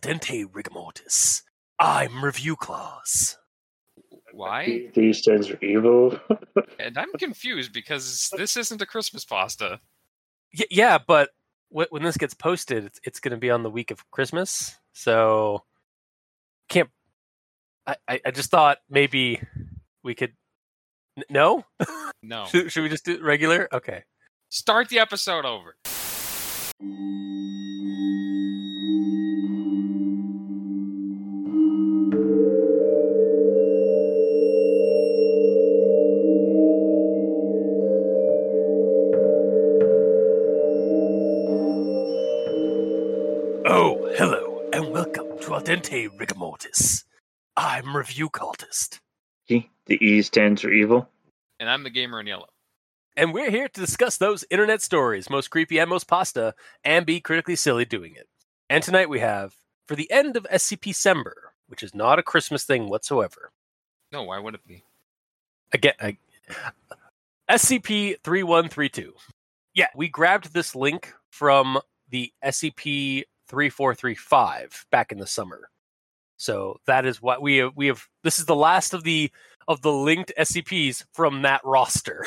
dente rigor mortis. I'm Review Class. Why? D stands for evil. And I'm confused because this isn't a Christmas pasta. Yeah, but when this gets posted, it's going to be on the week of Christmas. So, can't. I just thought maybe we could. No? No. Should we just do it regular? Okay. Start the episode over. Oh, hello, and welcome to Al Dente Rigor Mortis. I'm Review Cultist. The E stands for evil. And I'm the gamer in yellow. And we're here to discuss those internet stories, most creepy and most pasta, and be critically silly doing it. And tonight we have, for the end of SCP-Sember, which is not a Christmas thing whatsoever. No, why would it be? Again, SCP-3132. Yeah, we grabbed this link from the SCP-3435 back in the summer. So that is what we have. This is the last of the linked SCPs from that roster.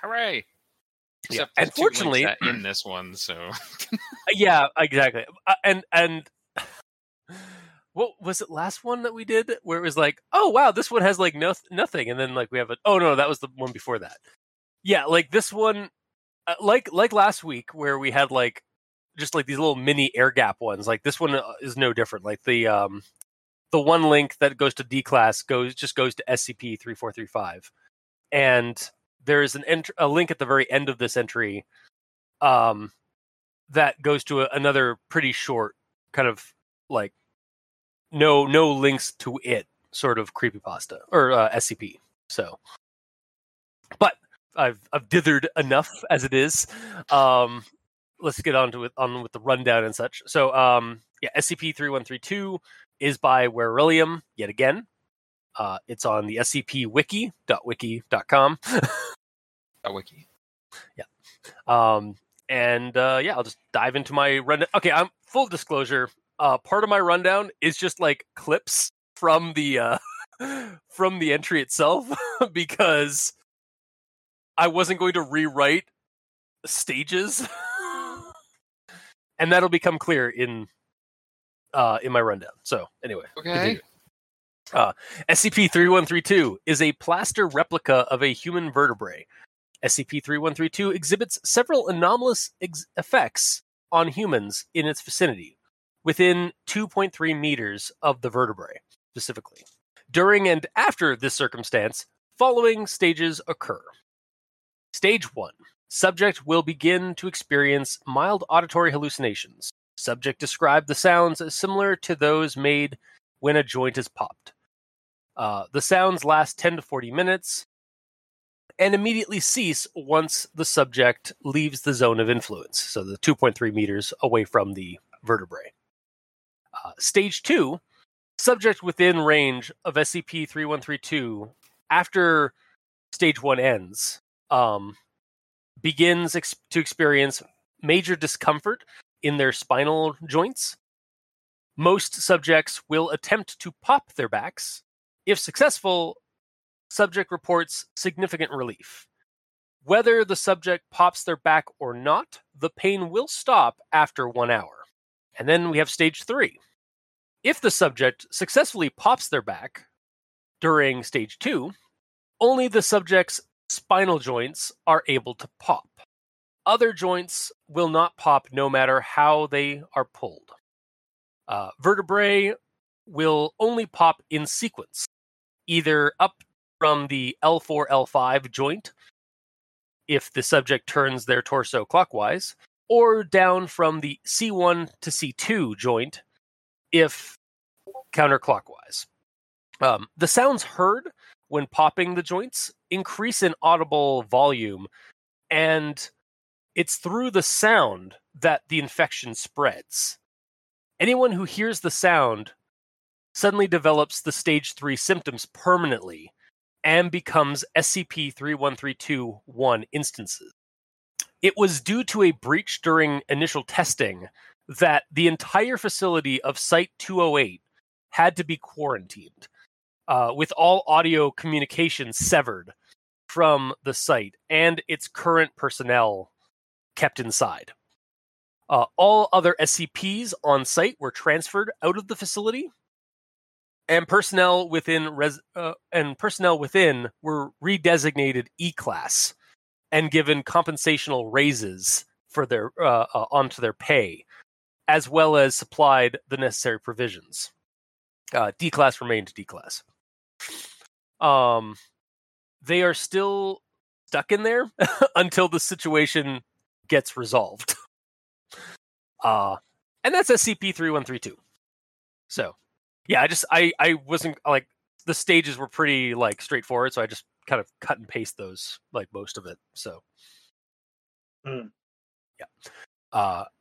Hooray! Except yeah. Unfortunately, in this one, so yeah, exactly. And what was it last one that we did where it was like, oh wow, this one has like nothing, and then like we have that was the one before that. Yeah, like this one, like last week where we had like just like these little mini air gap ones. Like this one is no different. Like the one link that goes to D-class goes to SCP-3435. And there is a link at the very end of this entry that goes to another pretty short kind of like no links to it sort of creepypasta or SCP. So, but I've dithered enough as it is. Let's get on with the rundown and such. So, SCP-3132 is by Weryllium yet again. It's on the SCP wiki.wiki.com. Wiki. Yeah. I'll just dive into my rundown. Okay, I'm full disclosure. Part of my rundown is just like clips from the entry itself because I wasn't going to rewrite stages, and that'll become clear in my rundown. So anyway, okay. Continue. SCP-3132 is a plaster replica of a human vertebrae. SCP-3132 exhibits several anomalous effects on humans in its vicinity, within 2.3 meters of the vertebrae, specifically. During and after this circumstance, following stages occur. Stage 1. Subject will begin to experience mild auditory hallucinations. Subject described the sounds as similar to those made when a joint is popped. The sounds last 10 to 40 minutes and immediately cease once the subject leaves the zone of influence, so the 2.3 meters away from the vertebrae. Stage 2, subject within range of SCP-3132 after Stage 1 ends, begins to experience major discomfort in their spinal joints. Most subjects will attempt to pop their backs. If successful, subject reports significant relief. Whether the subject pops their back or not, the pain will stop after 1 hour. And then we have stage 3. If the subject successfully pops their back during stage 2, only the subject's spinal joints are able to pop. Other joints will not pop no matter how they are pulled. Vertebrae will only pop in sequence, either up from the L4-L5 joint, if the subject turns their torso clockwise, or down from the C1 to C2 joint, if counterclockwise. The sounds heard when popping the joints increase in audible volume, and it's through the sound that the infection spreads. Anyone who hears the sound suddenly develops the Stage 3 symptoms permanently and becomes SCP-3132-1 instances. It was due to a breach during initial testing that the entire facility of Site 208 had to be quarantined, with all audio communication severed from the site and its current personnel kept inside. All other SCPs on site were transferred out of the facility, and personnel within were redesignated E-class and given compensational raises for their onto their pay, as well as supplied the necessary provisions. D-class remained D-class. They are still stuck in there until the situation gets resolved. And that's SCP-3132. So, yeah, I wasn't, like, the stages were pretty, like, straightforward, so I just kind of cut and paste those, like, most of it, so. Mm. Yeah.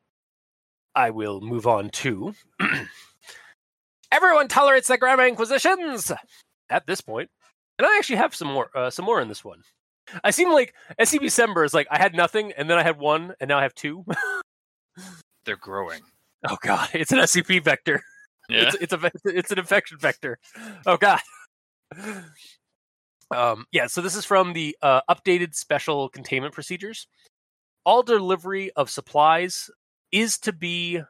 I will move on to... Everyone tolerates the grammar inquisitions! At this point. And I actually have some more in this one. I seem like SCP-Sember is like, I had nothing, and then I had one, and now I have two. They're growing. Oh god, it's an SCP vector. Yeah. It's an infection vector. Oh god. Yeah, so this is from the updated special containment procedures. All delivery of supplies is to be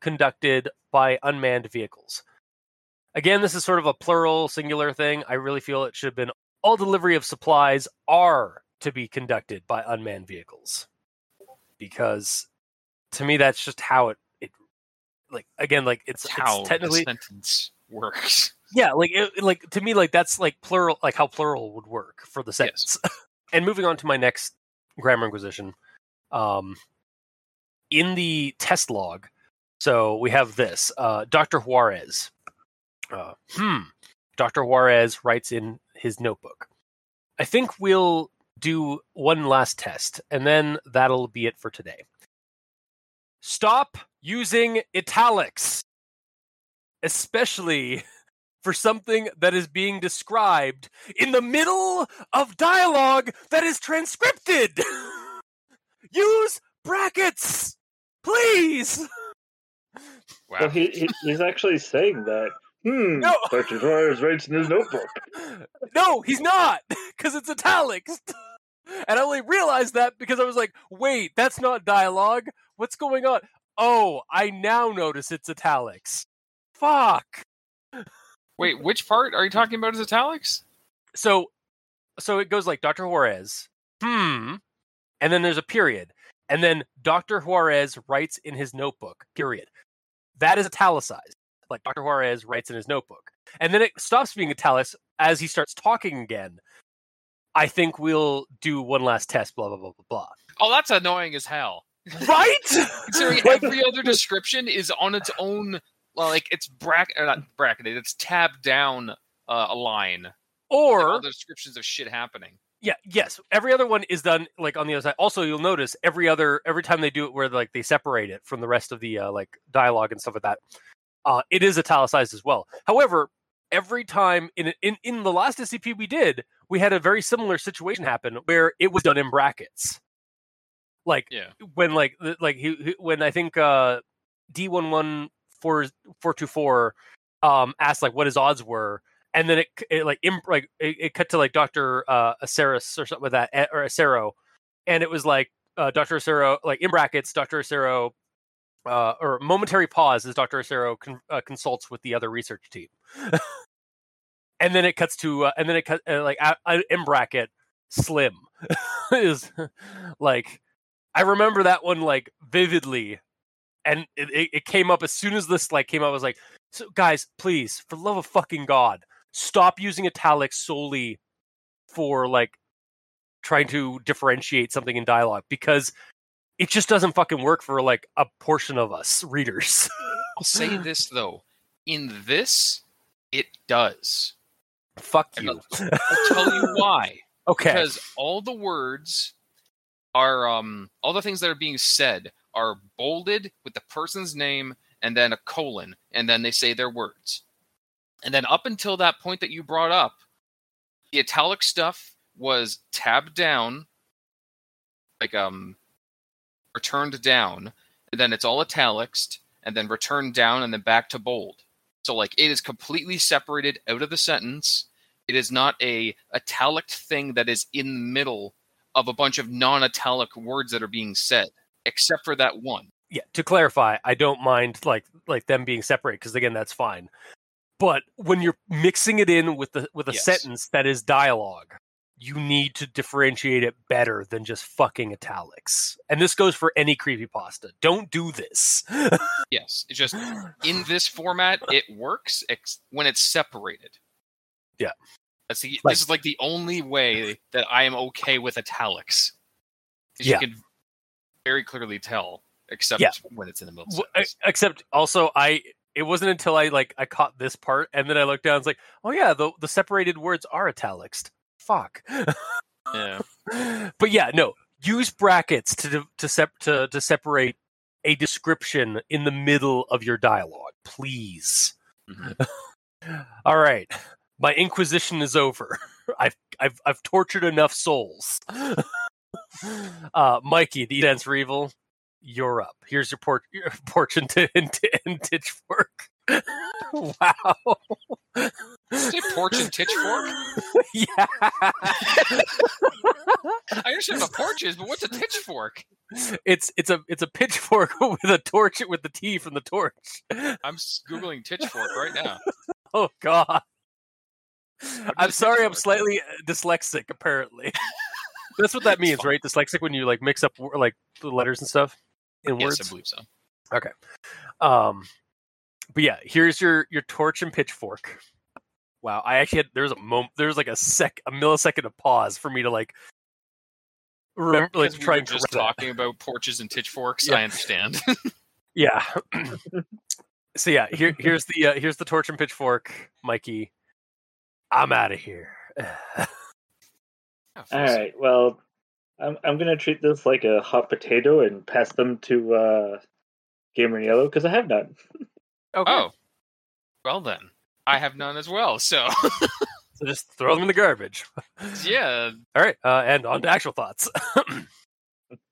conducted by unmanned vehicles. Again, this is sort of a plural, singular thing. I really feel it should have been all delivery of supplies are to be conducted by unmanned vehicles. Because to me, that's just how it like, again, like it's how technically the sentence works. Yeah, like to me, like that's like plural, like how plural would work for the sentence. Yes. And moving on to my next grammar inquisition, in the test log, so we have this Dr. Juarez. Dr. Juarez writes in his notebook, I think we'll do one last test, and then that'll be it for today. Stop using italics, especially for something that is being described in the middle of dialogue that is transcripted. Use brackets, please. Wow. So he's actually saying that. No. Dr. Juarez writes in his notebook. No, he's not, because it's italics. And I only realized that because I was like, wait, that's not dialogue. What's going on? Oh, I now notice it's italics. Fuck. Wait, which part are you talking about is italics? So it goes like Dr. Juarez, and then there's a period. And then Dr. Juarez writes in his notebook, period. That is italicized. Like Dr. Juarez writes in his notebook. And then it stops being italics as he starts talking again. I think we'll do one last test, blah, blah, blah, blah, blah. Oh, that's annoying as hell. Right? Considering every other description is on its own, like it's not bracketed, it's tabbed down a line. Or like other descriptions of shit happening. Yeah, yes. Every other one is done like on the other side. Also, you'll notice every time they do it, where like they separate it from the rest of the like dialogue and stuff like that. It is italicized as well. However, every time in the last SCP we did, we had a very similar situation happen where it was done in brackets. Like yeah. When like he when I think D11424 asked like what his odds were, and then it cut to like Dr. Aceros or something with like that, or Acero, and it was like Dr. Acero, like in brackets, Dr. Acero, or momentary pause as Dr. Acero consults with the other research team, and then it cuts to in bracket Slim is like. I remember that one like vividly, and it came up as soon as this like came up. I was like, so guys, please, for the love of fucking God, stop using italics solely for like trying to differentiate something in dialogue, because it just doesn't fucking work for like a portion of us readers. I'll say this though, in this, it does. Fuck you. I'll tell you why. Okay. Because all the words are all the things that are being said are bolded with the person's name and then a colon, and then they say their words. And then up until that point that you brought up, the italic stuff was tabbed down, like or turned down, and then it's all italicsed, and then return down and then back to bold. So like it is completely separated out of the sentence. It is not a italic thing that is in the middle of a bunch of non-italic words that are being said, except for that one. Yeah, to clarify, I don't mind like them being separate because again, that's fine. But when you're mixing it in with a sentence that is dialogue, you need to differentiate it better than just fucking italics. And this goes for any creepypasta. Don't do this. Yes, it's just in this format, it works when it's separated. Yeah. That's the, like, this is like the only way that I am okay with italics. Yeah. You can very clearly tell, except when it's in the middle. Except also, it wasn't until I caught this part, and then I looked down and was like, oh yeah, the separated words are italics. Fuck. Yeah. But yeah, no. Use brackets to separate a description in the middle of your dialogue, please. Mm-hmm. All right. My inquisition is over. I've tortured enough souls. Mikey, the dance for evil, you're up. Here's your fortune and pitchfork. Wow. Did you say porch and titchfork? Yeah. I understand what a porch is, but what's a titchfork? It's a pitchfork with a torch with the T from the torch. I'm googling titchfork right now. Oh God. I'm sorry, titchfork. I'm slightly dyslexic. Apparently, that's what that means, right? Dyslexic when you mix up like the letters and stuff in words. Yes, I believe so. Okay. But yeah, here's your torch and pitchfork. Wow, I actually had a millisecond of pause for me to remember trying to just talking about porches and pitchforks. Yeah. I understand. Yeah. So yeah, here's the torch and pitchfork, Mikey. I'm out of here. All right. Well, I'm gonna treat this like a hot potato and pass them to Gamer in Yellow because I have none. Okay. Oh, well then. I have none as well, so... So just throw them in the garbage. Yeah. All right, and on to actual thoughts.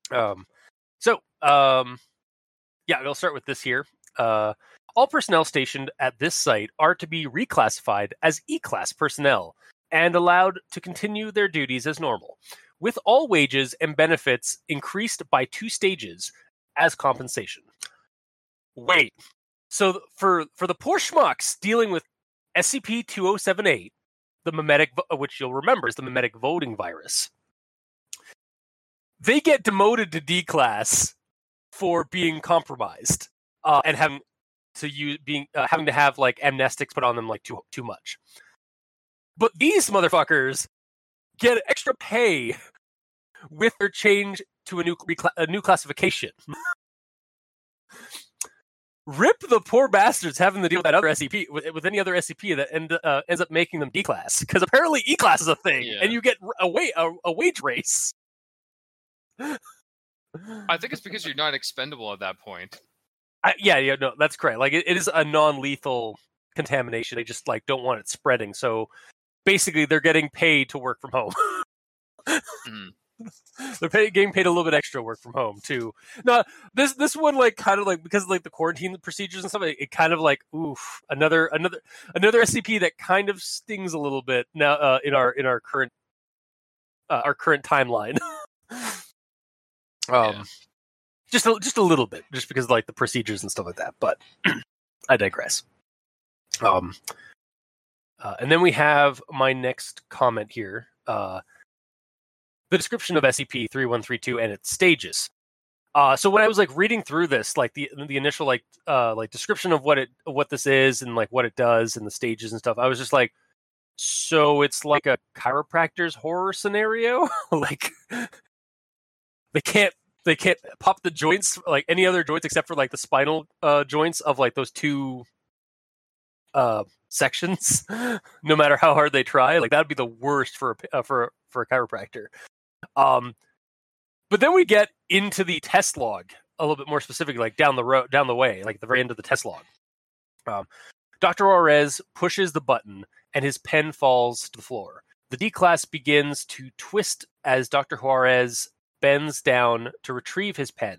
Yeah, we'll start with this here. All personnel stationed at this site are to be reclassified as E-class personnel and allowed to continue their duties as normal, with all wages and benefits increased by 2 stages as compensation. Wait. So for the poor schmucks dealing with SCP-2078, the memetic, which you'll remember is the memetic voting virus, they get demoted to D-class for being compromised and having to have like amnestics put on them like too much. But these motherfuckers get extra pay with their change to a new classification. Rip the poor bastards having to deal with that other SCP, with any other SCP that ends up making them D-class. Because apparently E-class is a thing, and you get a wage race. I think it's because you're not expendable at that point. No, that's correct. It is a non-lethal contamination. They just don't want it spreading. So basically, they're getting paid to work from home. Mm. They're getting paid a little bit extra work from home too. Now this one because of the quarantine procedures and stuff, it kind of another SCP that kind of stings a little bit now in our current timeline. Yeah. Just a little bit, just because of, the procedures and stuff like that. But I digress. And then we have my next comment here. The description of SCP-3132 and its stages. So when I was reading through this, the initial description of what this is and what it does and the stages and stuff, I was just so it's like a chiropractor's horror scenario. They can't pop the joints any other joints except for the spinal joints of those 2 sections. No matter how hard they try, that would be the worst for a chiropractor. But then we get into the test log a little bit more specifically, down the way, the very end of the test log. Dr. Juarez pushes the button and his pen falls to the floor. The D-class begins to twist as Dr. Juarez bends down to retrieve his pen.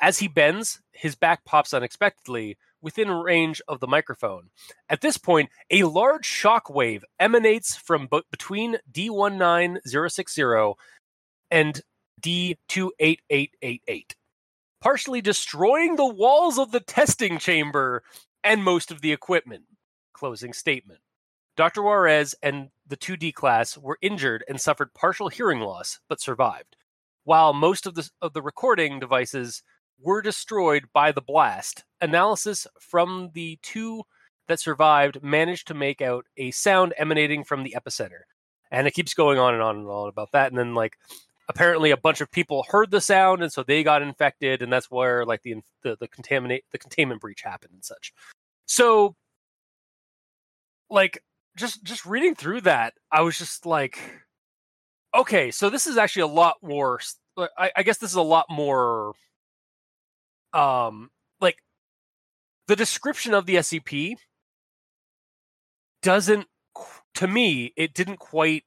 As he bends, his back pops unexpectedly within range of the microphone. At this point, a large shockwave emanates from between D19060 and D28888, partially destroying the walls of the testing chamber and most of the equipment. Closing statement. Dr. Juarez and the 2D class were injured and suffered partial hearing loss, but survived, while most of the recording devices were destroyed by the blast. Analysis from the two that survived managed to make out a sound emanating from the epicenter. And it keeps going on and on and on about that. And then, like, apparently a bunch of people heard the sound, and so they got infected, and that's where, like, the containment breach happened and such. So, like, just reading through that, I was just like, okay, so this is actually a lot worse. I guess this is a lot more... like, the description of the SCP doesn't, to me, it didn't quite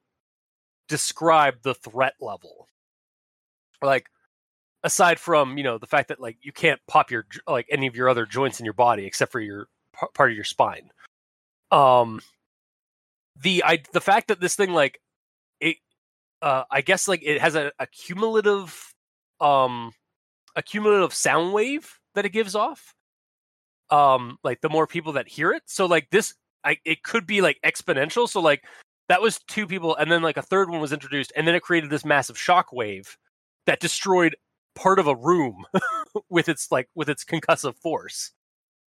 describe the threat level. Like, aside from, you know, the fact that, like, you can't pop your, like, any of your other joints in your body except for your part of your spine. The fact that this thing, like, it, I guess, like, it has a cumulative, a cumulative sound wave that it gives off, like, the more people that hear it. So, like, this, it could be, like, exponential. So, like, that was two people, and then, like, a third one was introduced, and then it created this massive shock wave that destroyed part of a room with its concussive force.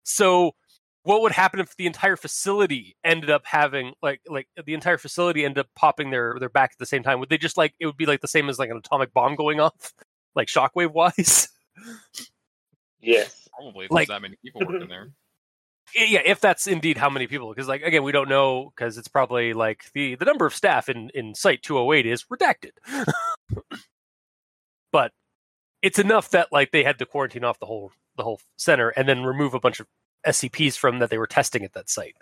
So what would happen if the entire facility ended up having, like the entire facility ended up popping their back at the same time? Would they just, like, it would be, like, the same as, like, an atomic bomb going off? Like, shockwave-wise? Yes. Probably, because, like, that many people work in there. Yeah, if that's indeed how many people. Because, like, again, we don't know, because it's probably, like, the number of staff in Site 208 is redacted. But it's enough that, like, they had to quarantine off the whole center and then remove a bunch of SCPs from that they were testing at that site.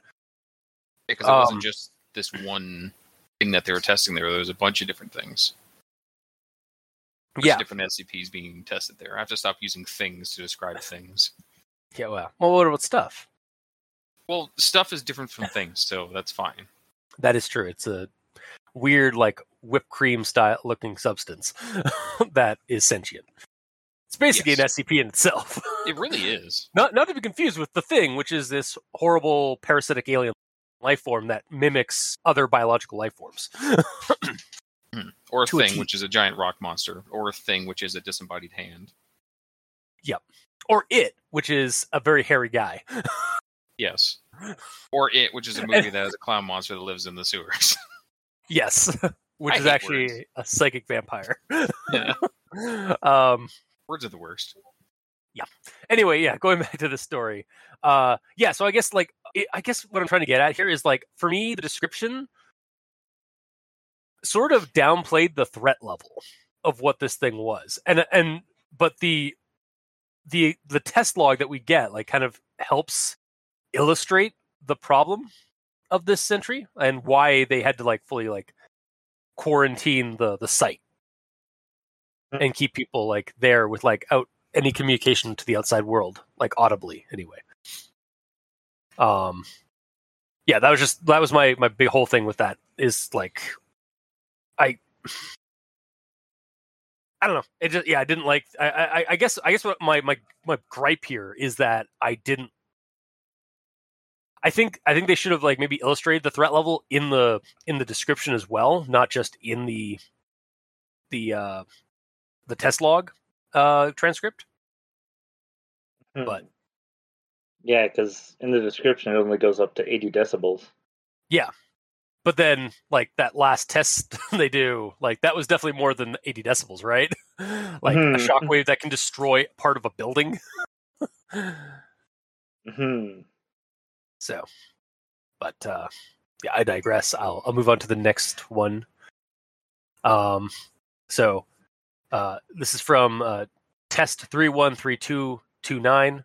Because it wasn't just this one thing that they were testing there. There was a bunch of different things. There's different SCPs being tested there. I have to stop using things to describe things. Yeah, well. Well, what about stuff? Well, stuff is different from things, so that's fine. That is true. It's a weird, like, whipped cream-style-looking substance that is sentient. It's basically an SCP in itself. It really is. Not to be confused with the thing, which is this horrible parasitic alien life form that mimics other biological life forms. Or a thing, which is a giant rock monster. Or a thing, which is a disembodied hand. Yep. Or it, which is a very hairy guy. Yes. Or it, which is a movie that has a clown monster that lives in the sewers. Yes. Which is actually words. A psychic vampire. Yeah. Words are the worst. Yeah. Anyway, going back to the story. So I guess, like, I guess what I'm trying to get at here is, like, for me, the description sort of downplayed the threat level of what this thing was, but the test log that we get, like, kind of helps illustrate the problem of this sentry and why they had to, like, fully, like, quarantine the site and keep people, like, there with, like, out any communication to the outside world, like, audibly anyway. Yeah, that was my big whole thing with that is, like, I don't know. It just, I didn't like. I guess what my gripe here is that I didn't. I think they should have, like, maybe illustrated the threat level in the description as well, not just in the test log transcript. But yeah, because in the description it only goes up to 80 decibels. Yeah. But then, like, that last test they do, like, that was definitely more than 80 decibels, right? Like, a shockwave that can destroy part of a building. So, but, I digress. I'll move on to the next one. This is from Test 313229.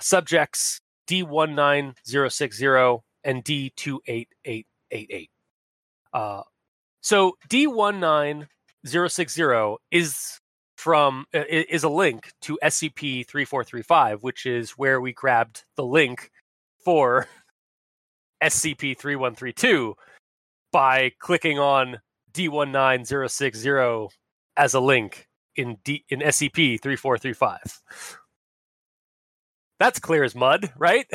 Subjects D19060 and D28888. So D19060 is is a link to SCP-3435, which is where we grabbed the link for SCP-3132 by clicking on D19060 as a link in SCP-3435. That's clear as mud, right?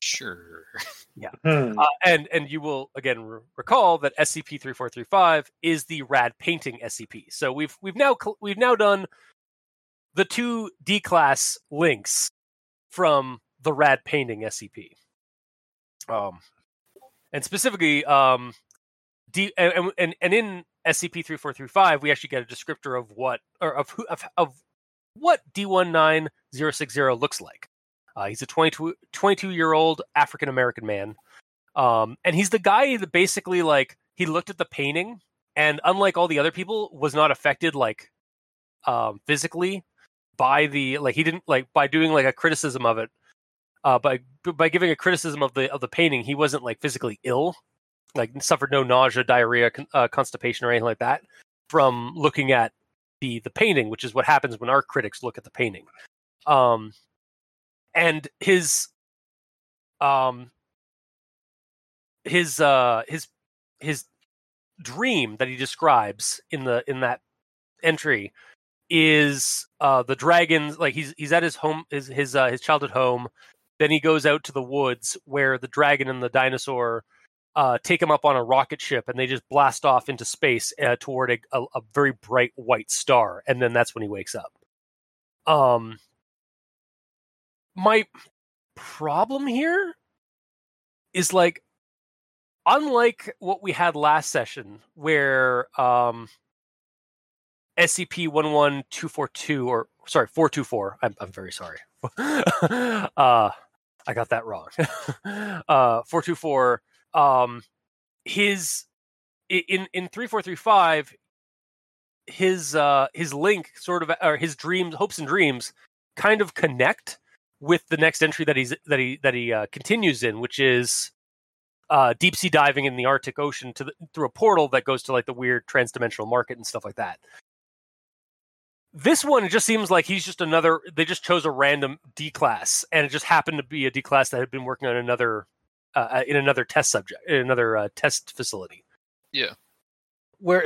Sure. Yeah. And you will again recall that SCP-3435 is the rad painting SCP. So we've now done the two D-class links from the rad painting SCP. And specifically in SCP-3435 we actually get a descriptor of what what D19060 looks like. He's a 22-year-old African-American man. And he's the guy that basically, like, he looked at the painting and, unlike all the other people, was not affected, like, physically by the, like, he didn't, like, by doing, like, a criticism of it. By giving a criticism of the painting, he wasn't, like, physically ill. Like, suffered no nausea, diarrhea, constipation, or anything like that from looking at the painting, which is what happens when our critics look at the painting. And his dream that he describes in that entry is the dragons. Like he's at his home, his childhood home. Then he goes out to the woods where the dragon and the dinosaur take him up on a rocket ship, and they just blast off into space toward a very bright white star. And then that's when he wakes up. My problem here is, like, unlike what we had last session, where SCP-11242 or sorry 424. I'm very sorry. I got that wrong. 424. His in 3435. His link sort of, or his dreams, hopes and dreams, kind of connect with the next entry that he continues in, which is deep sea diving in the Arctic Ocean through a portal that goes to, like, the weird transdimensional market and stuff like that. This one, it just seems like he's just another. They just chose a random D class, and it just happened to be a D class that had been working on another test facility. Yeah,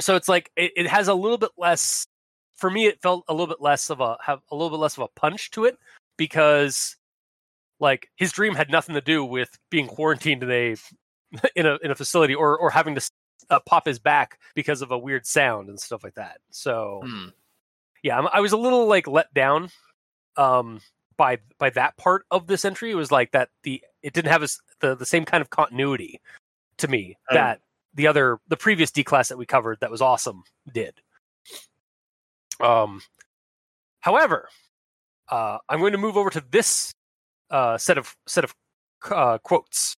so it's like it has a little bit less. For me, it felt a little bit less of a punch to it. Because, like, his dream had nothing to do with being quarantined in a facility or having to pop his back because of a weird sound and stuff like that. So, yeah, I was a little, like, let down by that part of this entry. It was like that it didn't have the same kind of continuity to me that the previous D class that we covered that was awesome did. However. I'm going to move over to this set of quotes.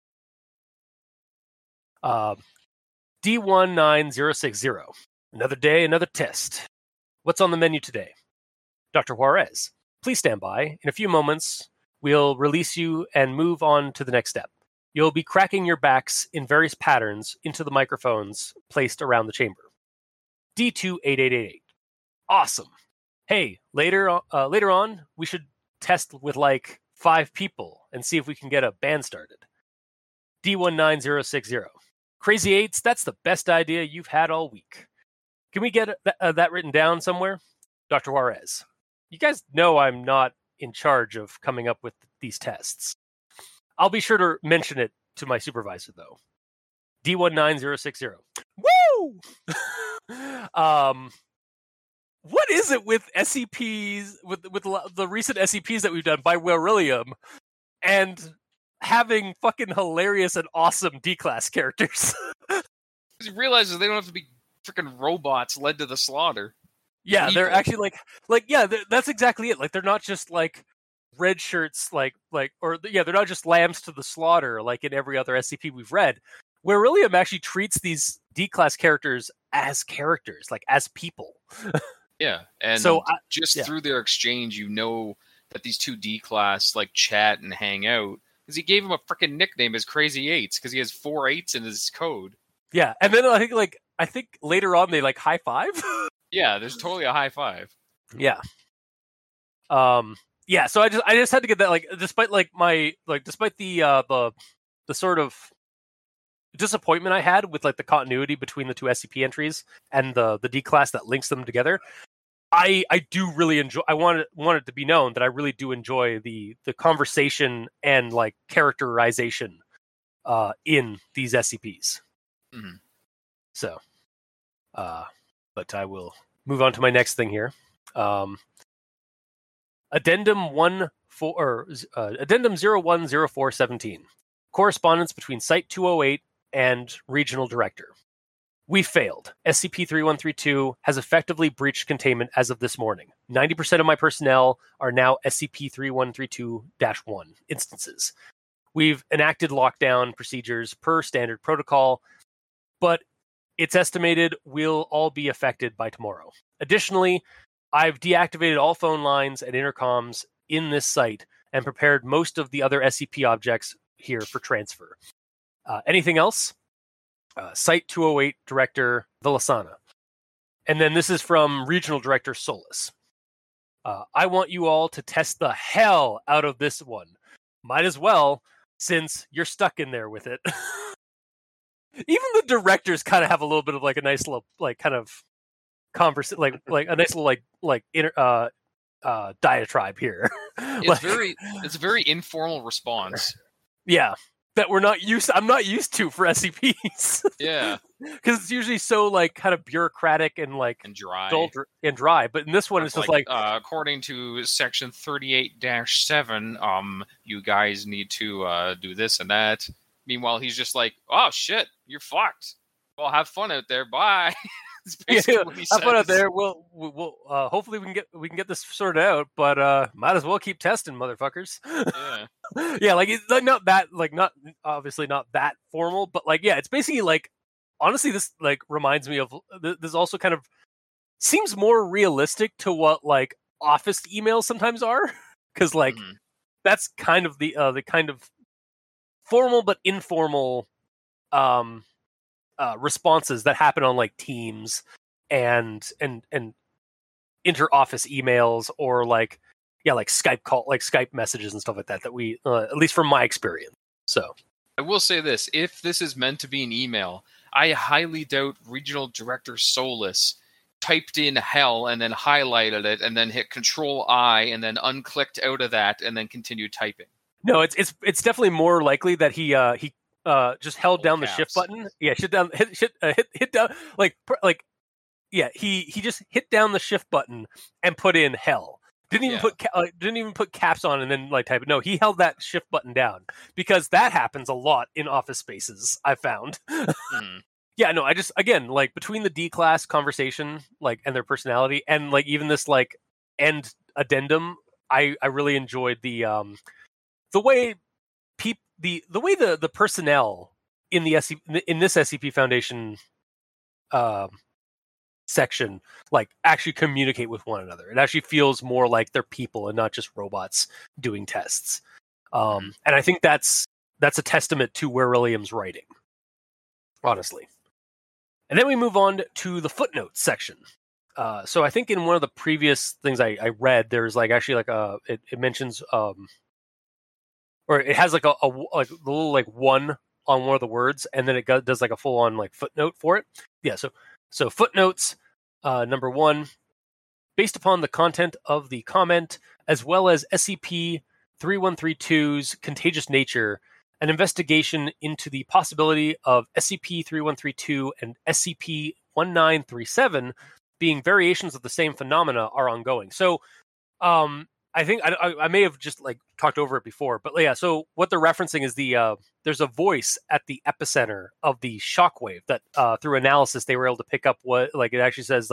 D19060. Another day, another test. What's on the menu today? Dr. Juarez, please stand by. In a few moments, we'll release you and move on to the next step. You'll be cracking your backs in various patterns into the microphones placed around the chamber. D28888. Awesome. Hey, later on, we should test with, like, 5 people and see if we can get a band started. D19060. Crazy Eights, that's the best idea you've had all week. Can we get that written down somewhere? Dr. Juarez, you guys know I'm not in charge of coming up with these tests. I'll be sure to mention it to my supervisor, though. D19060. Woo! What is it with SCPs, with the recent SCPs that we've done by Weryllium, and having fucking hilarious and awesome D-class characters? Because he realizes they don't have to be freaking robots led to the slaughter. Yeah, people. They're actually like yeah, that's exactly it. Like, they're not just, like, red shirts, they're not just lambs to the slaughter, like in every other SCP we've read. Weryllium actually treats these D-class characters as characters, like, as people. Yeah, and so through their exchange, you know that these two D-class, like, chat and hang out. Because he gave him a freaking nickname as Crazy Eights, because he has 4 eights in his code. Yeah, and then I think later on they high five. Yeah, there's totally a high five. Yeah. Yeah. So I just had to get that. Despite the sort of disappointment I had with the continuity between the two SCP entries and the D class that links them together, I do really enjoy. I want it to be known that I really do enjoy the conversation and characterization in these SCPs. Mm-hmm. So, but I will move on to my next thing here. Addendum 010417. Correspondence between Site 208 and Regional Director. We failed. SCP-3132 has effectively breached containment as of this morning. 90% of my personnel are now SCP-3132-1 instances. We've enacted lockdown procedures per standard protocol, but it's estimated we'll all be affected by tomorrow. Additionally, I've deactivated all phone lines and intercoms in this site and prepared most of the other SCP objects here for transfer. Anything else? Site 208 Director Villasana. And then this is from Regional Director Solis. I want you all to test the hell out of this one. Might as well, since you're stuck in there with it. Even the directors kind of have a little bit of a nice little kind of conversation, a nice little diatribe here. It's a very informal response. Yeah, that we're not used. I'm not used to for SCPs. Yeah, because it's usually so kind of bureaucratic and and dry and dry. But in this one, it's just according to Section 38-7, you guys need to do this and that. Meanwhile, he's just "Oh shit, you're fucked. Well, have fun out there. Bye." Have fun out there. We'll hopefully we can get this sorted out, but might as well keep testing, motherfuckers. Yeah, yeah. It's not that not obviously not that formal, but yeah, it's basically honestly this reminds me of this. Also, kind of seems more realistic to what office emails sometimes are, because that's kind of the kind of formal but informal responses that happen on Teams and inter-office emails or Skype call, Skype messages and stuff like that we at least from my experience. So I will say this: if this is meant to be an email, I highly doubt Regional Director Solis typed in hell and then highlighted it and then hit Control-I and then unclicked out of that and then continued typing. No, it's definitely more likely that he just held down the shift button. Yeah, hit down yeah, he just hit down the shift button and put in hell. Didn't even put caps on and then type it. No, he held that shift button down because that happens a lot in office spaces, I found. Yeah, no, I just again between the D class conversation and their personality and even this end addendum, I really enjoyed the way the way the personnel in the this SCP Foundation section actually communicate with one another. It actually feels more like they're people and not just robots doing tests. And I think that's a testament to Weryllium's writing, honestly. And then we move on to the footnote section. So I think in one of the previous things I read, there's it mentions. Or it has a little one on one of the words, and then it does a full on footnote for it. Yeah, so footnotes number 1, based upon the content of the comment as well as SCP-3132's contagious nature, an investigation into the possibility of SCP-3132 and SCP-1937 being variations of the same phenomena are ongoing. So, I think I may have just talked over it before, but yeah. So what they're referencing is there's a voice at the epicenter of the shockwave that through analysis they were able to pick up what it actually says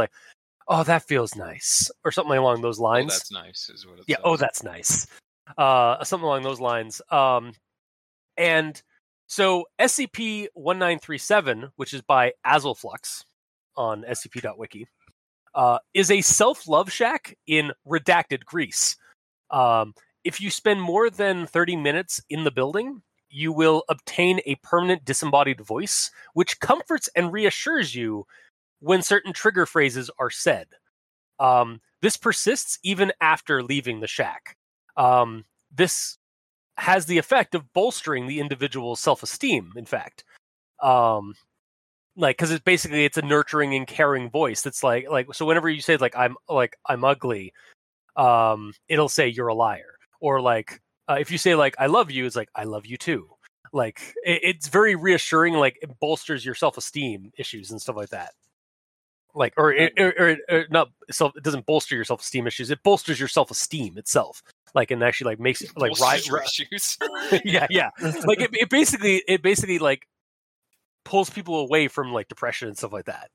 oh, that feels nice, or something along those lines. Oh, that's nice is what it says. Oh, that's nice, something along those lines. And so SCP-1937, which is by Azelflux on SCP.wiki, is a self-love shack in redacted Greece. If you spend more than 30 minutes in the building, you will obtain a permanent disembodied voice, which comforts and reassures you when certain trigger phrases are said. This persists even after leaving the shack. This has the effect of bolstering the individual's self-esteem, in fact. Because it's basically, it's a nurturing and caring voice that's so whenever you say, I'm ugly, it'll say, you're a liar. Or, if you say, I love you, it's I love you too. It's very reassuring, it bolsters your self-esteem issues and stuff like that. It doesn't bolster your self-esteem issues. It bolsters your self-esteem itself. And actually, makes it issues. Yeah. It basically pulls people away from depression and stuff like that.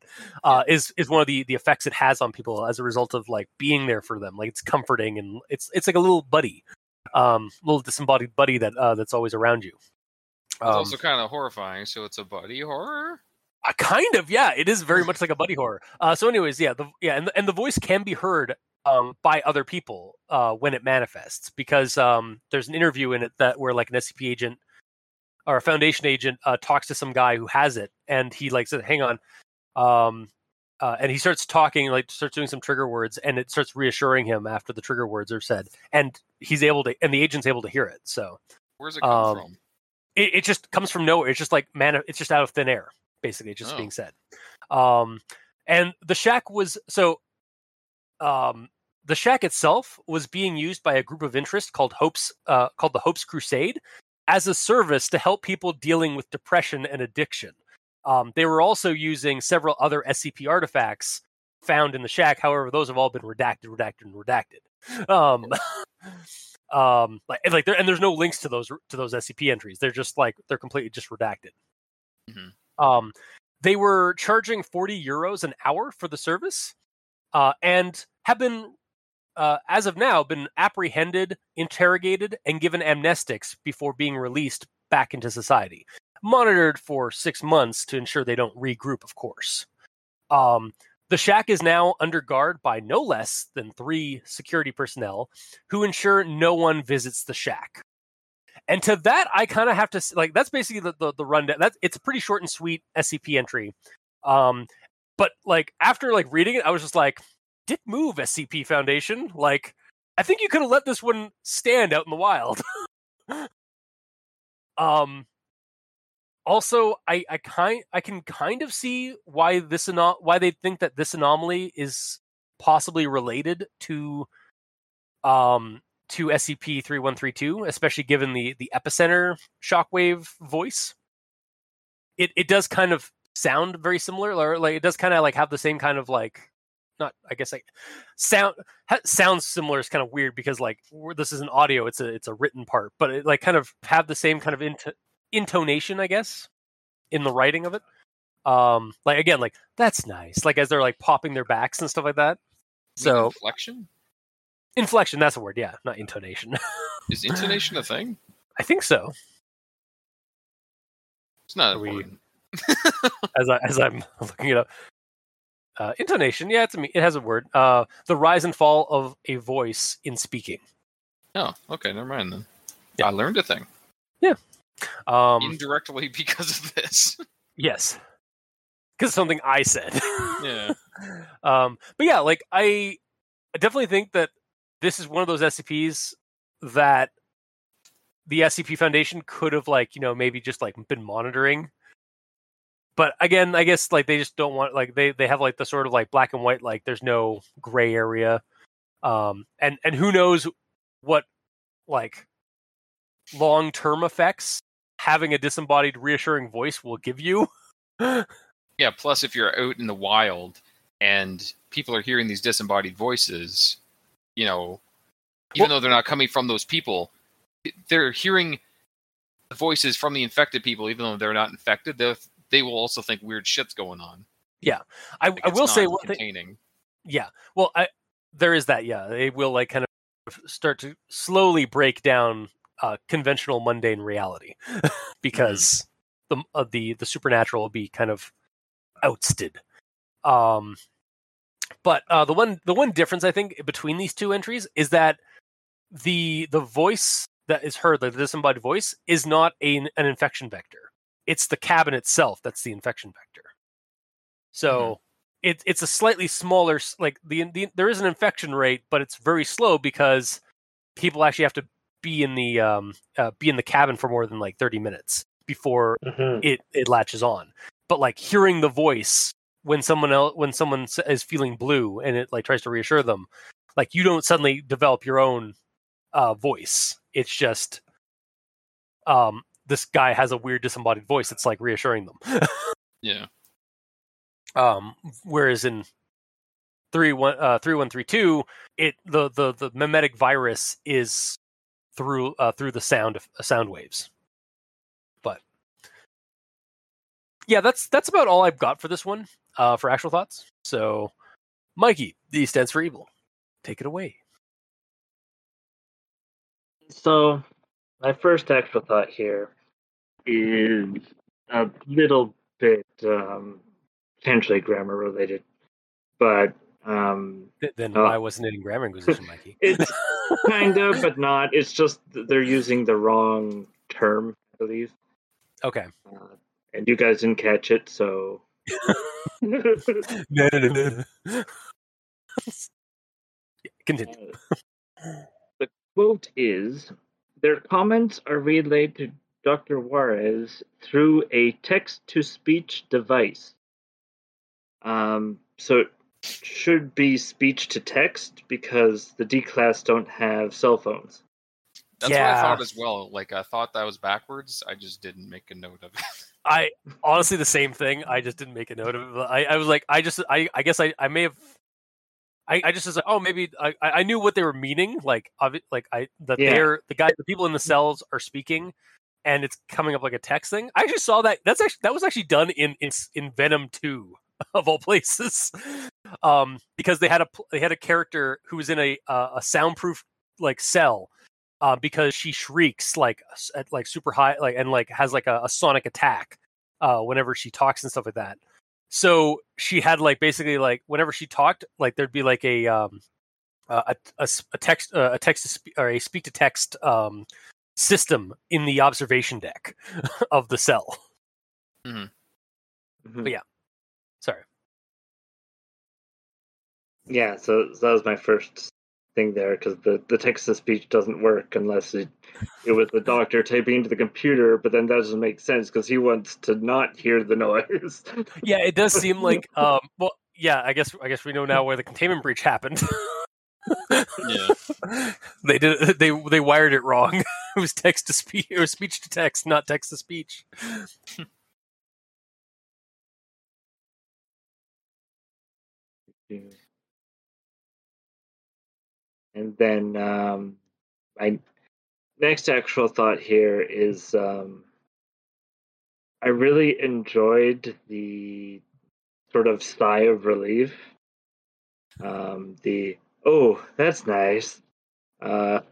Is one of the effects it has on people as a result of being there for them. It's comforting and it's like a little buddy, little disembodied buddy that's always around you. It's also kind of horrifying. So it's a buddy horror. Kind of, yeah. It is very much like a buddy horror. So, anyways, yeah, and the voice can be heard by other people when it manifests, because there's an interview in it where an SCP agent or a Foundation agent talks to some guy who has it, and he says, "Hang on," and he starts talking, starts doing some trigger words, and it starts reassuring him after the trigger words are said, and the agent's able to hear it. So, where's it come from? It just comes from nowhere. It's just it's just out of thin air. Basically just being said. And the shack was... So the shack itself was being used by a group of interest called the Hope's Crusade as a service to help people dealing with depression and addiction. They were also using several other SCP artifacts found in the shack. However, those have all been redacted. There's no links to those SCP entries. They're just they're completely just redacted. Mm-hmm. They were charging 40 euros an hour for the service, and have been, as of now, been apprehended, interrogated, and given amnestics before being released back into society. Monitored for 6 months to ensure they don't regroup, of course. The shack is now under guard by no less than 3 security personnel who ensure no one visits the shack. And to that, I kind of have to... that's basically the rundown. It's a pretty short and sweet SCP entry. But, after, reading it, I was just dick move, SCP Foundation. I think you could have let this one stand out in the wild. Also, I can kind of see why why they think that this anomaly is possibly related to SCP-3132, especially given the epicenter shockwave voice. It does kind of sound very similar, or it does kind of have the same kind of not, I guess, sound. Sounds similar is kind of weird because this is an audio, it's a written part, but it kind of have the same kind of intonation, I guess, in the writing of it. Again, that's nice, as they're popping their backs and stuff like that. So inflection. Inflection, that's a word, yeah, not intonation. Is intonation a thing? I think so. It's not important. As I'm looking it up. Intonation, yeah, it has a word. The rise and fall of a voice in speaking. Oh, okay, never mind then. Yeah. I learned a thing. Yeah. Indirectly because of this. Yes. Because of something I said. Yeah. But yeah, I definitely think that this is one of those SCPs that the SCP Foundation could have, maybe just been monitoring. But again, I guess they just don't want they have the sort of black and white, there's no gray area, and who knows what long term effects having a disembodied reassuring voice will give you. Yeah. Plus, if you're out in the wild and people are hearing these disembodied voices, though they're not coming from those people, they're hearing the voices from the infected people, even though they're not infected. They will also think weird shit's going on. Yeah, I will say one thing. Yeah, well, there is that. Yeah, they will kind of start to slowly break down conventional mundane reality because the supernatural will be kind of ousted. But the one difference I think between these two entries is that the voice that is heard, like the disembodied voice, is not an infection vector. It's the cabin itself that's the infection vector. So it's a slightly smaller, like the there is an infection rate, but it's very slow because people actually have to be in the cabin for more than like 30 minutes before it latches on. But like hearing the voice when someone is feeling blue and it like tries to reassure them, like you don't suddenly develop your own voice. It's just this guy has a weird disembodied voice. It's like reassuring them. Yeah. Whereas in 3132, the memetic virus is through the sound waves. But yeah, that's about all I've got for this one, for actual thoughts. So Mikey, D stands for evil. Take it away. So my first actual thought here is a little bit potentially grammar related, but then why wasn't it in grammar Inquisition, Mikey? It's kind of, but not. It's just they're using the wrong term, I believe. Okay. And you guys didn't catch it, so. No. Continue. The quote is, "Their comments are relayed to Dr. Juarez through a text-to-speech device." So it should be speech-to-text because the D-class don't have cell phones. That's what I thought as well. Like, I thought that was backwards. I just didn't make a note of it. I honestly, the same thing. I just didn't make a note of it. I was like, I guess I knew what they were meaning. The people in the cells are speaking, and it's coming up like a text thing. I actually saw that. That was done in Venom 2 of all places, because they had a character who was in a soundproof like cell, because she shrieks like super high, like, and like has like a sonic attack whenever she talks and stuff like that. So she had like basically like whenever she talked, like there'd be like a speak to text system in the observation deck of the cell. Mm-hmm. But yeah, sorry. Yeah, so that was my first thing there, because the text to speech doesn't work unless it was the doctor typing into the computer, but then that doesn't make sense because he wants to not hear the noise. Yeah, it does seem like I guess we know now where the containment breach happened. Yeah, they wired it wrong. It was text to speech, or speech to text, not text to speech. And then my next actual thought here is I really enjoyed the sort of sigh of relief. Oh, that's nice. That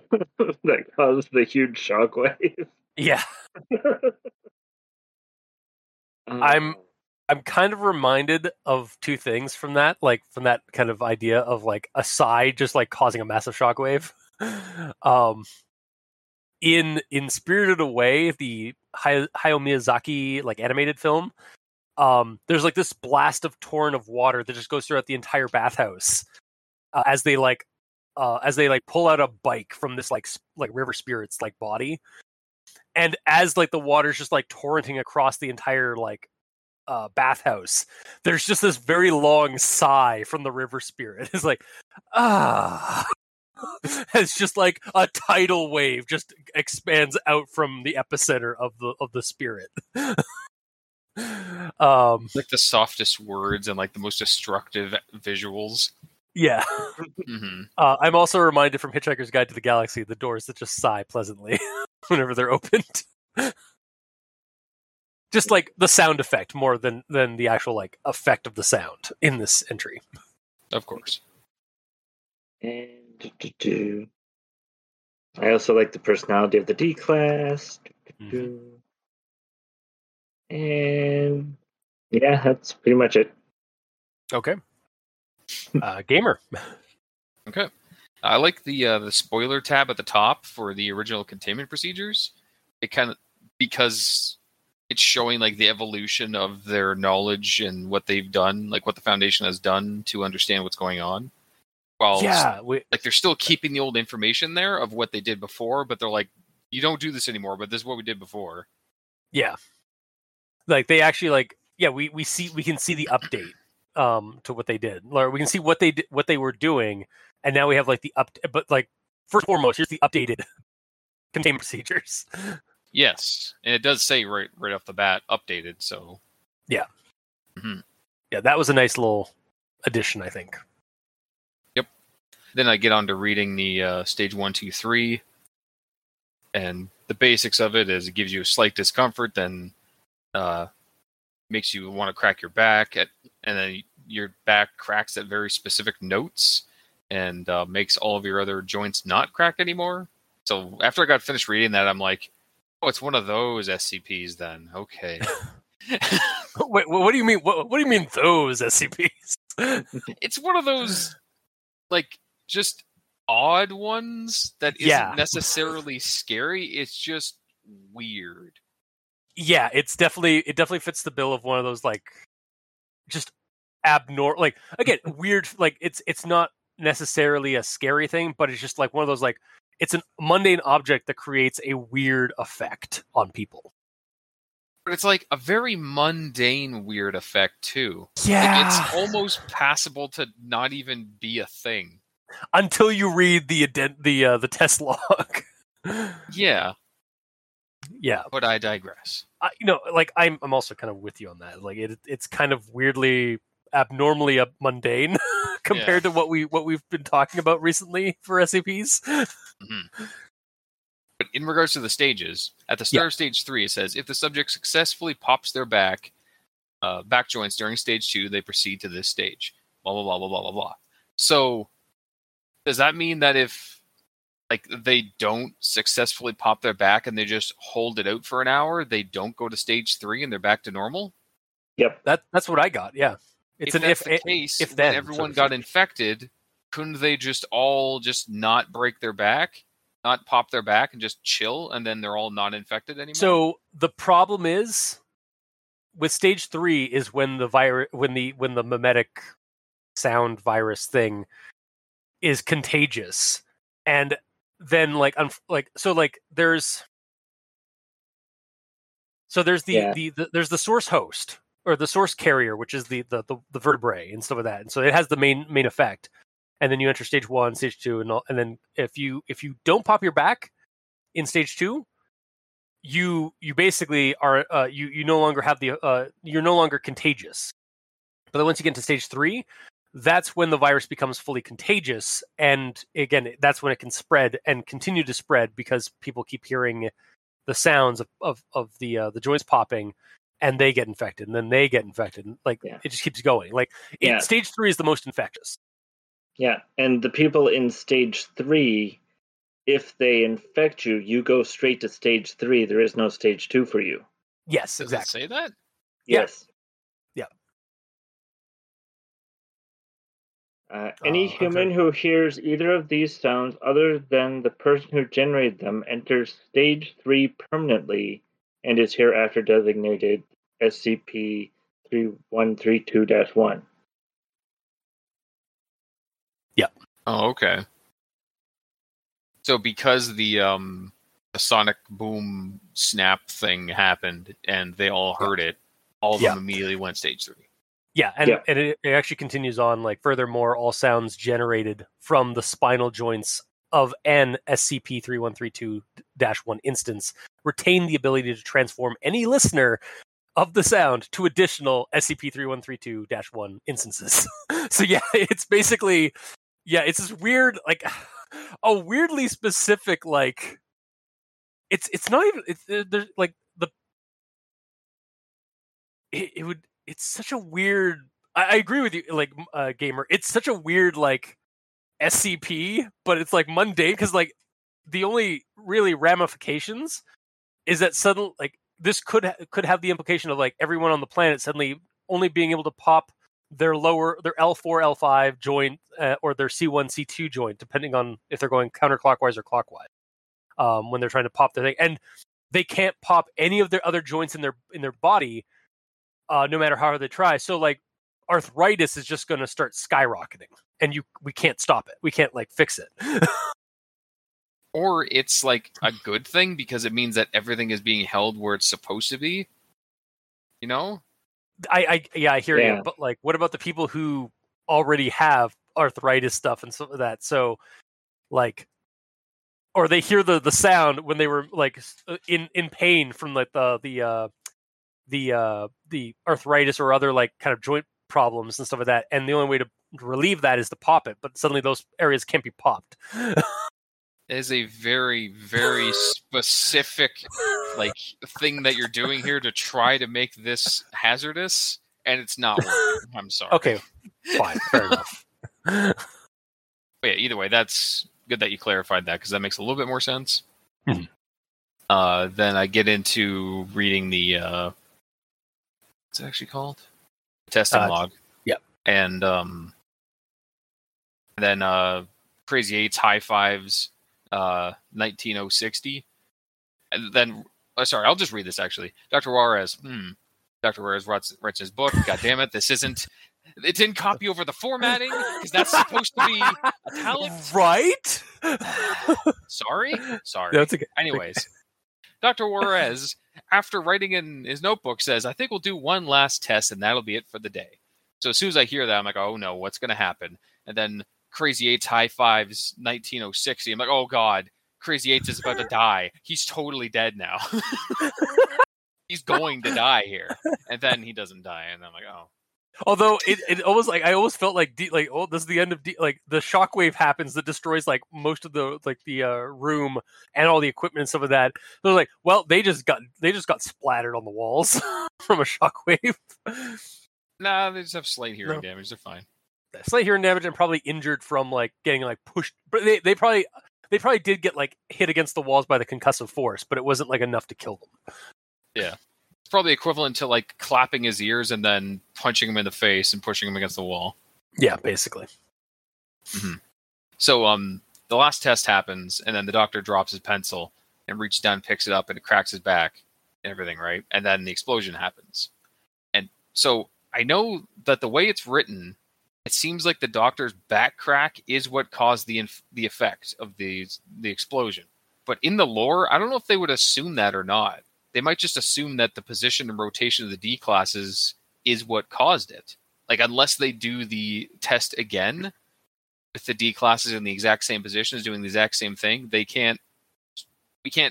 caused the huge shockwave. Yeah. I'm kind of reminded of two things from that, like from that kind of idea of like a sigh just like causing a massive shockwave. In Spirited Away, the Hayao Miyazaki like animated film, there's like this blast of torrent of water that just goes throughout the entire bathhouse as they pull out a bike from this like river spirit's like body, and as like the water's just like torrenting across the entire like bathhouse, there's just this very long sigh from the river spirit. It's like, ah, it's just like a tidal wave just expands out from the epicenter of the spirit. Like the softest words and like the most destructive visuals. Yeah. Mm-hmm. I'm also reminded from Hitchhiker's Guide to the Galaxy, the doors that just sigh pleasantly whenever they're opened. Just like the sound effect more than the actual like effect of the sound in this entry. Of course. And I also like the personality of the D class. Mm-hmm. And yeah, that's pretty much it. Okay. Gamer. Okay. I like the spoiler tab at the top for the original containment procedures. It kind of, because it's showing like the evolution of their knowledge and what they've done, like what the Foundation has done to understand what's going on. While like they're still keeping the old information there of what they did before, but they're like, you don't do this anymore, but this is what we did before. Yeah. Like they actually like, yeah, we can see the update to what they did. Or we can see what they were doing. And now we have like the update, but like first and foremost, here's the updated containment procedures. Yes, and it does say right off the bat, updated. So yeah, yeah, that was a nice little addition, I think. Yep. Then I get on to reading the stage 1, 2, 3, and the basics of it is it gives you a slight discomfort, then makes you want to crack your back, and then your back cracks at very specific notes. And makes all of your other joints not crack anymore. So after I got finished reading that, I'm like, "Oh, it's one of those SCPs." Then okay. Wait, what do you mean? What do you mean those SCPs? It's one of those, like, just odd ones that isn't necessarily scary. It's just weird. Yeah, it definitely fits the bill of one of those, like, just abnormal. Like again, weird. Like it's not necessarily a scary thing, but it's just like one of those, like, it's a mundane object that creates a weird effect on people. But it's like a very mundane weird effect too. Yeah. Like it's almost passable to not even be a thing. Until you read the test log. Yeah. Yeah. But I digress. I'm also kind of with you on that. Like it's kind of weirdly abnormally mundane compared to what we've been talking about recently for SCPs. Mm-hmm. But in regards to the stages, at the start of stage 3, it says, if the subject successfully pops their back joints during stage 2, they proceed to this stage. Blah, blah, blah, blah, blah, blah, blah. So does that mean that if like they don't successfully pop their back and they just hold it out for an hour, they don't go to stage 3 and they're back to normal? Yep. That's what I got, yeah. It's if an that's if the it, case, if then, everyone got infected, couldn't they just all just not break their back, not pop their back, and just chill, and then they're all not infected anymore? So the problem is with stage 3 is when the when the mimetic sound virus thing is contagious, and then there's the source host. Or the source carrier, which is the vertebrae and stuff like that, and so it has the main effect. And then you enter stage 1, stage 2, and then if you don't pop your back in stage 2, you basically are you no longer have the you're no longer contagious. But then once you get into stage 3, that's when the virus becomes fully contagious, and again that's when it can spread and continue to spread because people keep hearing the sounds of the joints popping. And they get infected, and then they get infected. It just keeps going. Stage 3 is the most infectious. Yeah, and the people in stage 3, if they infect you, you go straight to stage 3. There is no stage 2 for you. Yes, exactly. Does it say that? Yes. Yeah. Any human who hears either of these sounds other than the person who generated them enters stage 3 permanently and is hereafter designated SCP-3132-1. Yep. Oh, okay. So because the sonic boom snap thing happened and they all heard it, all of them immediately went stage 3. Yeah, and it actually continues on, like, furthermore, all sounds generated from the spinal joints of an SCP-3132-1 instance retain the ability to transform any listener of the sound to additional SCP-3132-1 instances. So yeah, it's basically, it's this weird, like, a weirdly specific, like, it's not even, there's like the, it would, it's such a weird, I agree with you, like, Gamer, it's such a weird, like, SCP, but it's like mundane because like the only really ramifications is that suddenly like this could have the implication of like everyone on the planet suddenly only being able to pop their lower, their L4, L5 joint, or their C1, C2 joint, depending on if they're going counterclockwise or clockwise, when they're trying to pop their thing. And they can't pop any of their other joints in their body, no matter how hard they try. So like arthritis is just going to start skyrocketing, and we can't stop it. We can't like fix it. Or it's like a good thing because it means that everything is being held where it's supposed to be. You know? I hear you, but like, what about the people who already have arthritis stuff and stuff like that? So, like, or they hear the sound when they were like in pain from like the arthritis or other like kind of joint problems and stuff like that. And the only way to relieve that is to pop it, but suddenly those areas can't be popped. It is a very, very specific like thing that you're doing here to try to make this hazardous, and it's not working. I'm sorry. Okay, fine, fair enough. But yeah, either way, that's good that you clarified that, because that makes a little bit more sense. Mm-hmm. Then I get into reading the what's it actually called? Testing log. Yeah, and then Crazy Eights, High Fives. 19060. And then, sorry, I'll just read this actually. Dr. Juarez. Dr. Juarez writes his book. God damn it, this isn't. It didn't copy over the formatting because that's supposed to be italics, right? Sorry. No, it's okay. Anyways, Dr. Juarez, after writing in his notebook, says, "I think we'll do one last test, and that'll be it for the day." So as soon as I hear that, I'm like, "Oh no, what's going to happen?" And then. Crazy Eights, High Fives, 19060. I'm like, oh god, Crazy Eights is about to die. He's totally dead now. He's going to die here. And then he doesn't die, and I'm like, oh. Although it almost like I always felt like this is the end of like the shockwave happens that destroys like most of the like the room and all the equipment and stuff like that. They're like, well, they just got splattered on the walls from a shockwave. Nah, they just have slight hearing damage. They're fine. Slight hearing damage and probably injured from like getting like pushed, but they probably did get like hit against the walls by the concussive force, but it wasn't like enough to kill them. Yeah, it's probably equivalent to like clapping his ears and then punching him in the face and pushing him against the wall. Yeah, basically. Mm-hmm. So the last test happens, and then the doctor drops his pencil and reaches down, picks it up, and it cracks his back and everything, right? And then the explosion happens. And so I know that the way it's written. It seems like the doctor's back crack is what caused the effect of the explosion. But in the lore, I don't know if they would assume that or not. They might just assume that the position and rotation of the D-classes is what caused it. Like, unless they do the test again with the D-classes in the exact same positions doing the exact same thing, we can't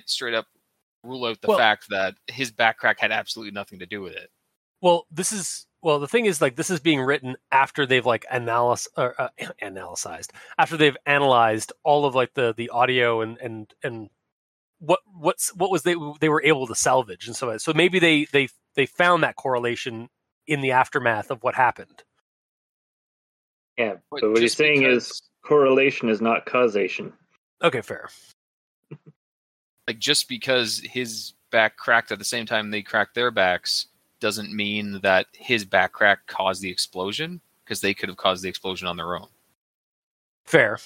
straight up rule out the fact that his back crack had absolutely nothing to do with it. Well, the thing is, like, this is being written after they've like analyzed all of like the audio and what was they were able to salvage and so on. So maybe they found that correlation in the aftermath of what happened. Yeah, but what he's saying is correlation is not causation. Okay, fair. Like, just because his back cracked at the same time they cracked their backs. Doesn't mean that his back crack caused the explosion, because they could have caused the explosion on their own. Fair.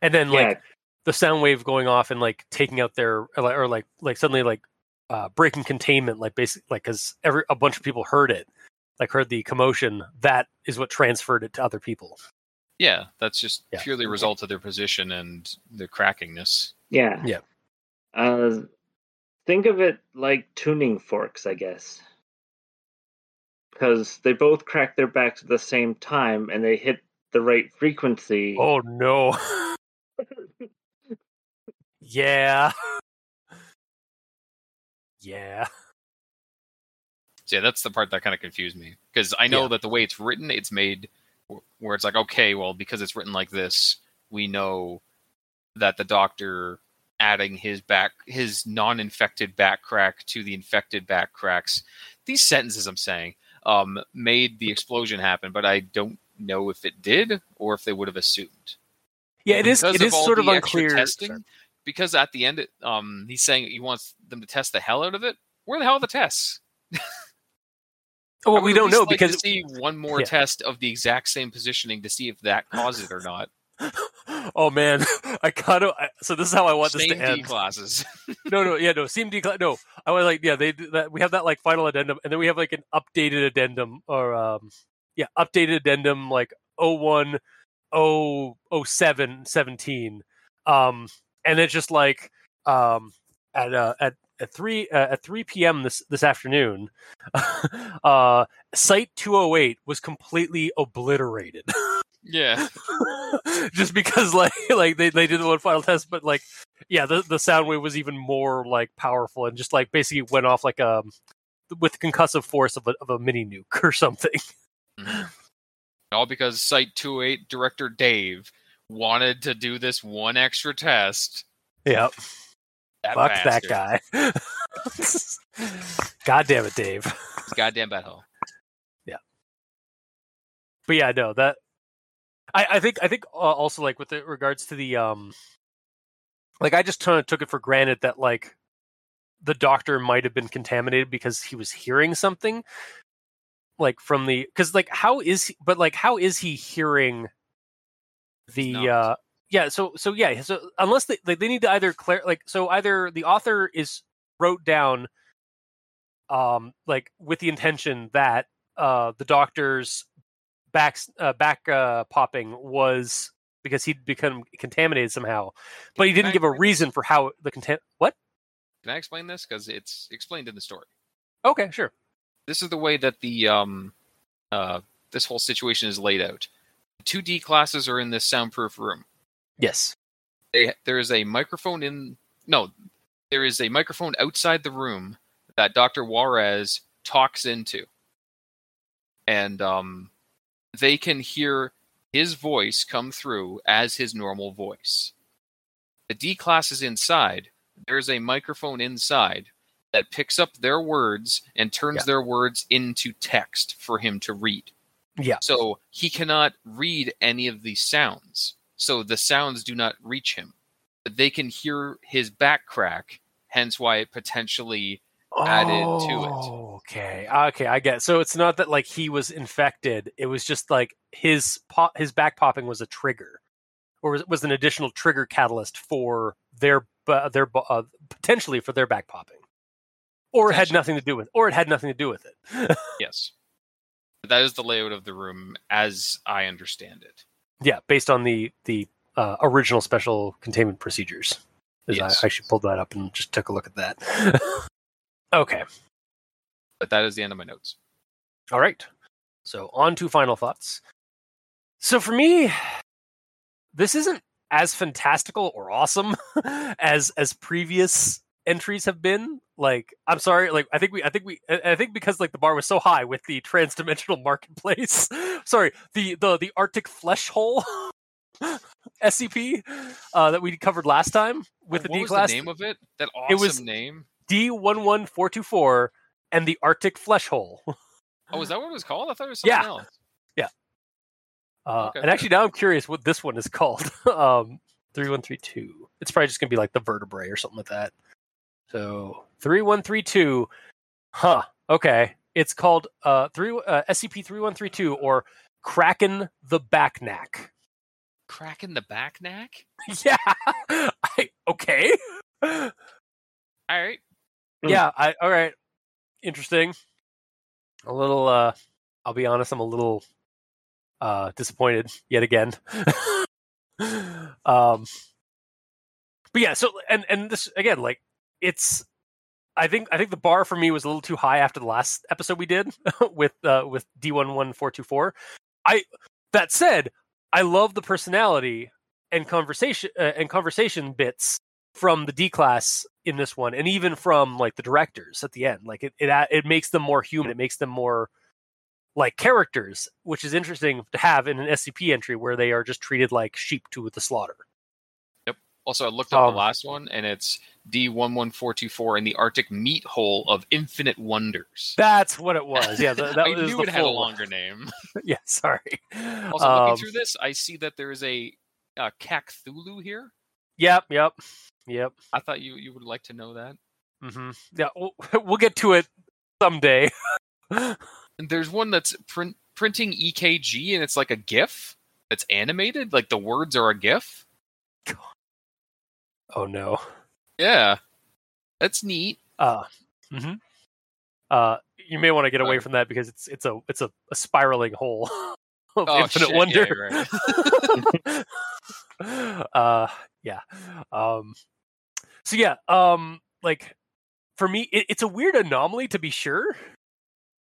And then like the sound wave going off and like taking out their or like suddenly like breaking containment, like basically like because a bunch of people heard it, like heard the commotion. That is what transferred it to other people. Yeah, that's just purely a result of their position and their crackingness. Yeah. Yeah. Think of it like tuning forks, I guess. Because they both crack their backs at the same time, and they hit the right frequency. Oh, no. Yeah. Yeah. So, yeah, that's the part that kind of confused me. Because I know that the way it's written, it's made where it's like, okay, well, because it's written like this, we know that the doctor... adding his non-infected back crack to the infected back cracks. These sentences I'm saying made the explosion happen, but I don't know if it did or if they would have assumed. Yeah, it is sort of unclear. Testing, because at the end, he's saying he wants them to test the hell out of it. Where the hell are the tests? Oh, well, we don't know because to see one more test of the exact same positioning to see if that causes it or not. Oh man, I kind of so this is how I want same this to end. D-classes. No, same D class. No, I was like, they do that. We have that like final addendum, and then we have like an updated addendum, or updated addendum like 010717, and it's just like at 3 p.m. this afternoon, Site 208 was completely obliterated. Yeah. Just because like they did the one final test, but like the sound wave was even more like powerful and just like basically went off like with concussive force of a mini nuke or something. Mm-hmm. All because Site 208 director Dave wanted to do this one extra test. Yep. Fuck bastard. That guy. God damn it, Dave. Goddamn butthole. Yeah. But yeah, no, that I think also like with regards to the like I just took it for granted that like the doctor might have been contaminated because he was hearing something like from the because like how is he hearing the So unless they need to either either the author is wrote down like with the intention that the doctor's back popping was because he'd become contaminated somehow, but he didn't give a reason for how the what? Can I explain this? Because it's explained in the story. Okay, sure. This is the way that the this whole situation is laid out. The two D classes are in this soundproof room. Yes. There is a microphone outside the room that Dr. Juarez talks into. And they can hear his voice come through as his normal voice. The D-class is inside. There's a microphone inside that picks up their words and turns their words into text for him to read. Yeah. So he cannot read any of these sounds. So the sounds do not reach him. But they can hear his back crack, hence why it potentially added to it. Okay, I get it. So it's not that like he was infected. It was just like his back popping was a trigger, or was an additional trigger catalyst for their potentially for their back popping, or it had nothing to do with it. Yes, that is the layout of the room as I understand it. Yeah, based on the original special containment procedures. Yes. I actually pulled that up and just took a look at that. Okay. But that is the end of my notes. All right. So on to final thoughts. So for me, this isn't as fantastical or awesome as previous entries have been. Like, I'm sorry. Like, I think because like the bar was so high with the transdimensional marketplace. Sorry, the Arctic flesh hole SCP that we covered last time with the D class. What was the name of it? That awesome name. D11424 and the Arctic flesh hole. Oh, is that what it was called? I thought it was something else. Yeah. Okay. And actually, now I'm curious what this one is called. 3132. It's probably just gonna be like the vertebrae or something like that. So 3132. Huh. Okay. It's called SCP-3132 or Kraken the Backnack. Kraken the Backnack? Yeah. Okay. All right. Yeah. All right. Interesting. A little, I'll be honest, I'm a little disappointed yet again. But yeah, so and this again, like it's I think the bar for me was a little too high after the last episode we did with D11424. That said, I love the personality and conversation bits from the D class in this one, and even from like the directors at the end, like it makes them more human. It makes them more like characters, which is interesting to have in an SCP entry where they are just treated like sheep to the slaughter. Yep. Also, I looked up the last one, and it's D11424 in the Arctic meat hole of infinite wonders. That's what it was. Yeah, that I knew it had a longer name. Yeah, sorry. Also, looking through this, I see that there is a Cthulhu here. Yep. I thought you would like to know that. Mm-hmm. Yeah, we'll get to it someday. There's one that's printing EKG, and it's like a GIF that's animated. Like, the words are a GIF. God. Oh, no. Yeah. That's neat. Mm-hmm. You may want to get away from that because it's a spiraling hole of infinite wonder. Yeah, right. Like, for me, it's a weird anomaly, to be sure,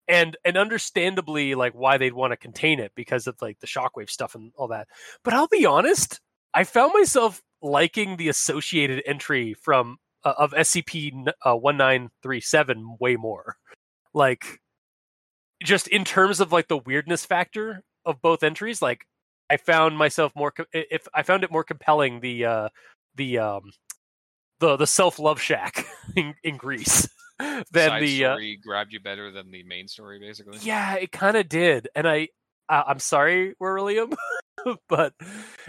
and understandably, like, why they'd want to contain it because of, like, the shockwave stuff and all that. But I'll be honest, I found myself liking the associated entry from of SCP-1937 way more. Like, just in terms of, like, the weirdness factor of both entries, like, I found myself more compelling the self-love shack in Greece than story grabbed you better than the main story, basically. Yeah, it kind of did, and I'm sorry, Weryllium, but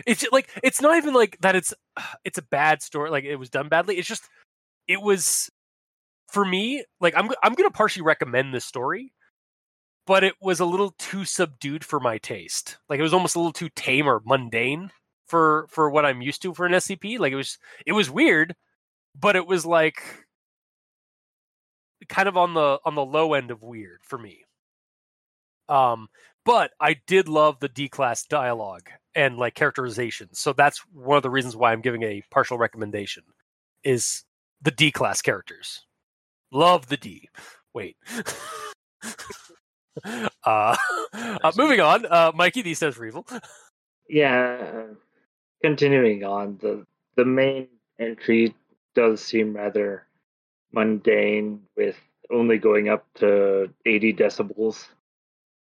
it's like, it's not even like that. It's a bad story. Like, it was done badly. It's just, it was, for me, like, I'm gonna partially recommend this story, but it was a little too subdued for my taste. Like, it was almost a little too tame or mundane for what I'm used to for an SCP. Like, it was weird, but it was, like, kind of on the low end of weird for me. But I did love the D-class dialogue and, like, characterization. So that's one of the reasons why I'm giving a partial recommendation, is the D-class characters. Love the D. Wait. Moving on. Mikey, these says Revel. Yeah. Continuing on, the main entry does seem rather mundane, with only going up to 80 decibels.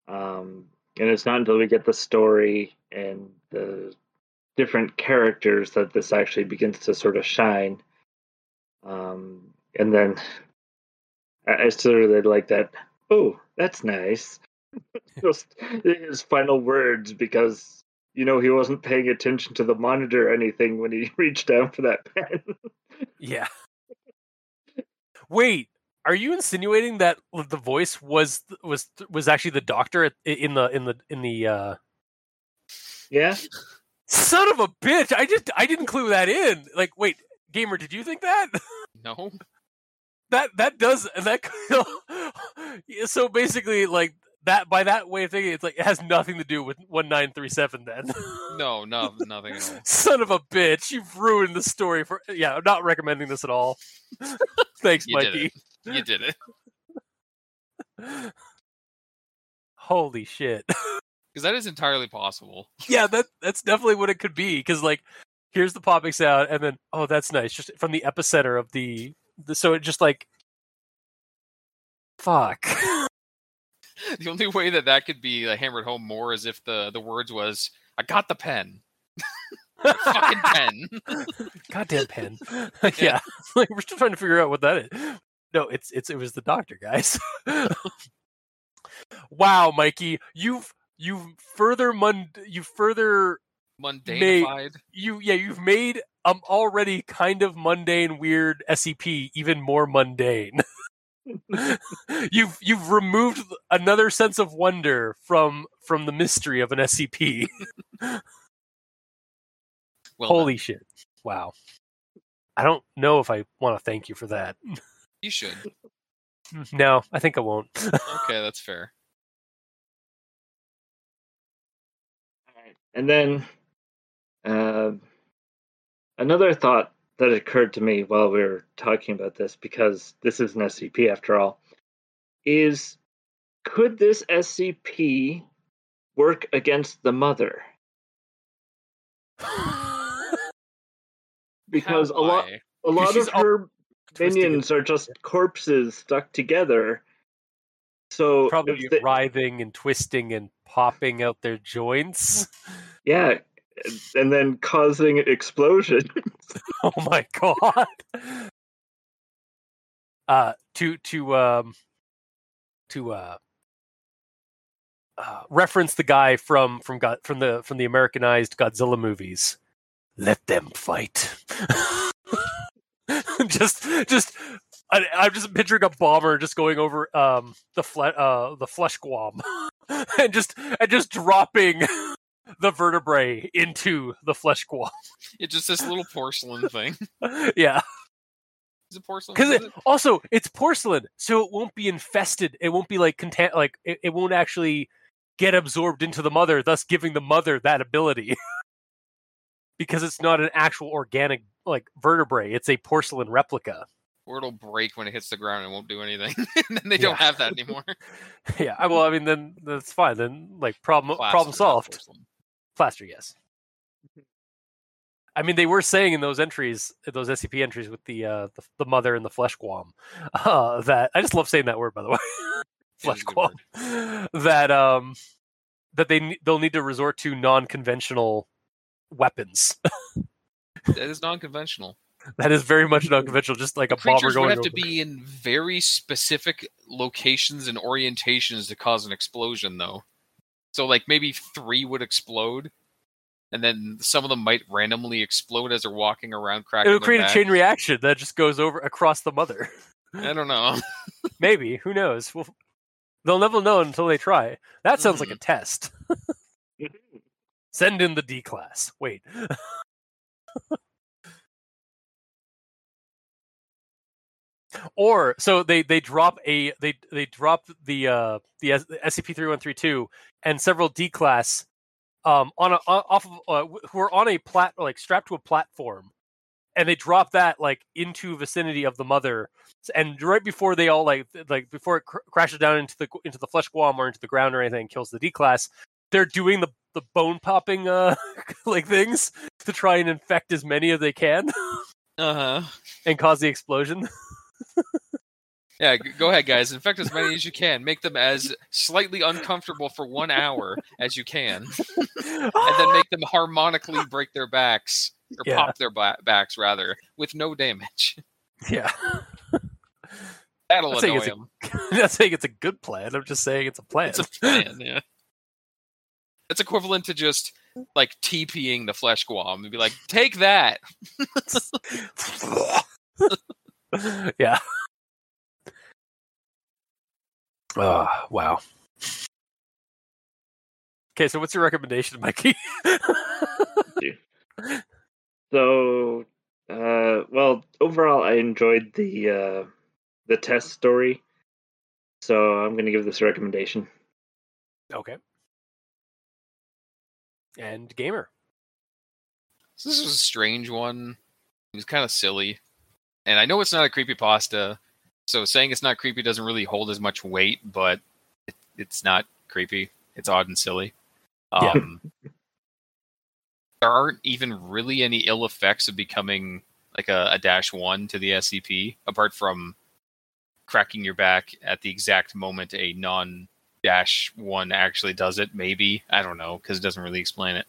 And it's not until we get the story and the different characters that this actually begins to sort of shine. And then I sort of like that, oh, that's nice. Just his final words, because, you know, he wasn't paying attention to the monitor or anything when he reached down for that pen. Yeah. Wait, are you insinuating that the voice was actually the doctor in the? Yeah. Son of a bitch! I didn't clue that in. Like, wait, Gamer, did you think that? No. That does. So basically, like, that, by that way of thinking, it's like, it has nothing to do with 1937 then. No, nothing at all. Son of a bitch, you've ruined the story for... Yeah, I'm not recommending this at all. Thanks, Mikey. You did it. Holy shit. Because that is entirely possible. Yeah, that's definitely what it could be, because, like, here's the popping sound, and then, oh, that's nice, just from the epicenter of the so it just, like... Fuck. The only way that could be hammered home more is if the words was, I got the pen. Fucking pen. Goddamn pen. Yeah. Like, we're still trying to figure out what that is. No, it was the doctor, guys. Wow, Mikey, you've further mundanified. You've made already kind of mundane, weird SCP even more mundane. You've removed another sense of wonder from the mystery of an SCP. Well, holy shit. Wow. I don't know if I want to thank you for that. You should. No, I think I won't. Okay, that's fair. All right. And then another thought that occurred to me while we were talking about this, because this is an SCP after all, is, could this SCP work against the mother? Because a lot of her minions are just corpses stuck together. So probably writhing and twisting and popping out their joints. Yeah. And then causing explosions. Oh my god! To reference the guy from the Americanized Godzilla movies. Let them fight. just I'm just picturing a bomber just going over the flesh guam and just dropping the vertebrae into the flesh guam. It's just this little porcelain thing. Yeah. Is it porcelain? Because also it's porcelain, so it won't be infested. It won't be it won't actually get absorbed into the mother, thus giving the mother that ability. Because it's not an actual organic vertebrae; it's a porcelain replica. Or it'll break when it hits the ground and won't do anything. And then they don't have that anymore. Yeah, well, I mean, then that's fine. Then, problem solved. Plaster, yes. I mean, they were saying in those entries, those SCP entries with the mother and the flesh guam, that I just love saying that word, by the way, flesh guam. That they'll need to resort to non-conventional weapons. That is non-conventional. That is very much non-conventional, just like a bomber going over. Creatures would have to be in very specific locations and orientations to cause an explosion, though. So, maybe 3 would explode, and then some of them might randomly explode as they're walking around, cracking their back. It would create a chain reaction that just goes over across the mother. I don't know. Maybe. Who knows? Well, they'll never know until they try. That sounds like a test. Send in the D-class. Wait. Or so they drop the SCP-3132 and several D-class who are on a strapped to a platform, and they drop that into vicinity of the mother, and right before they all before it crashes down into the flesh guam or into the ground or anything and kills the D-class, they're doing the bone popping things to try and infect as many as they can, and cause the explosion. Yeah, go ahead, guys. Infect as many as you can. Make them as slightly uncomfortable for 1 hour as you can, and then make them harmonically break their backs or pop their backs rather, with no damage. Yeah, that'll annoy them. I'm not saying it's a good plan. I'm just saying it's a plan. It's a plan. Yeah, it's equivalent to just TPing the flesh guam and be like, "Take that." Yeah. Wow. Okay, so what's your recommendation, Mikey? So, overall, I enjoyed the test story, so I'm going to give this a recommendation. Okay. And Gamer. So this was a strange one. It was kind of silly. And I know it's not a creepypasta, so saying it's not creepy doesn't really hold as much weight, but it's not creepy. It's odd and silly. There aren't even really any ill effects of becoming a -1 to the SCP, apart from cracking your back at the exact moment a non--1 actually does it, maybe. I don't know, because it doesn't really explain it.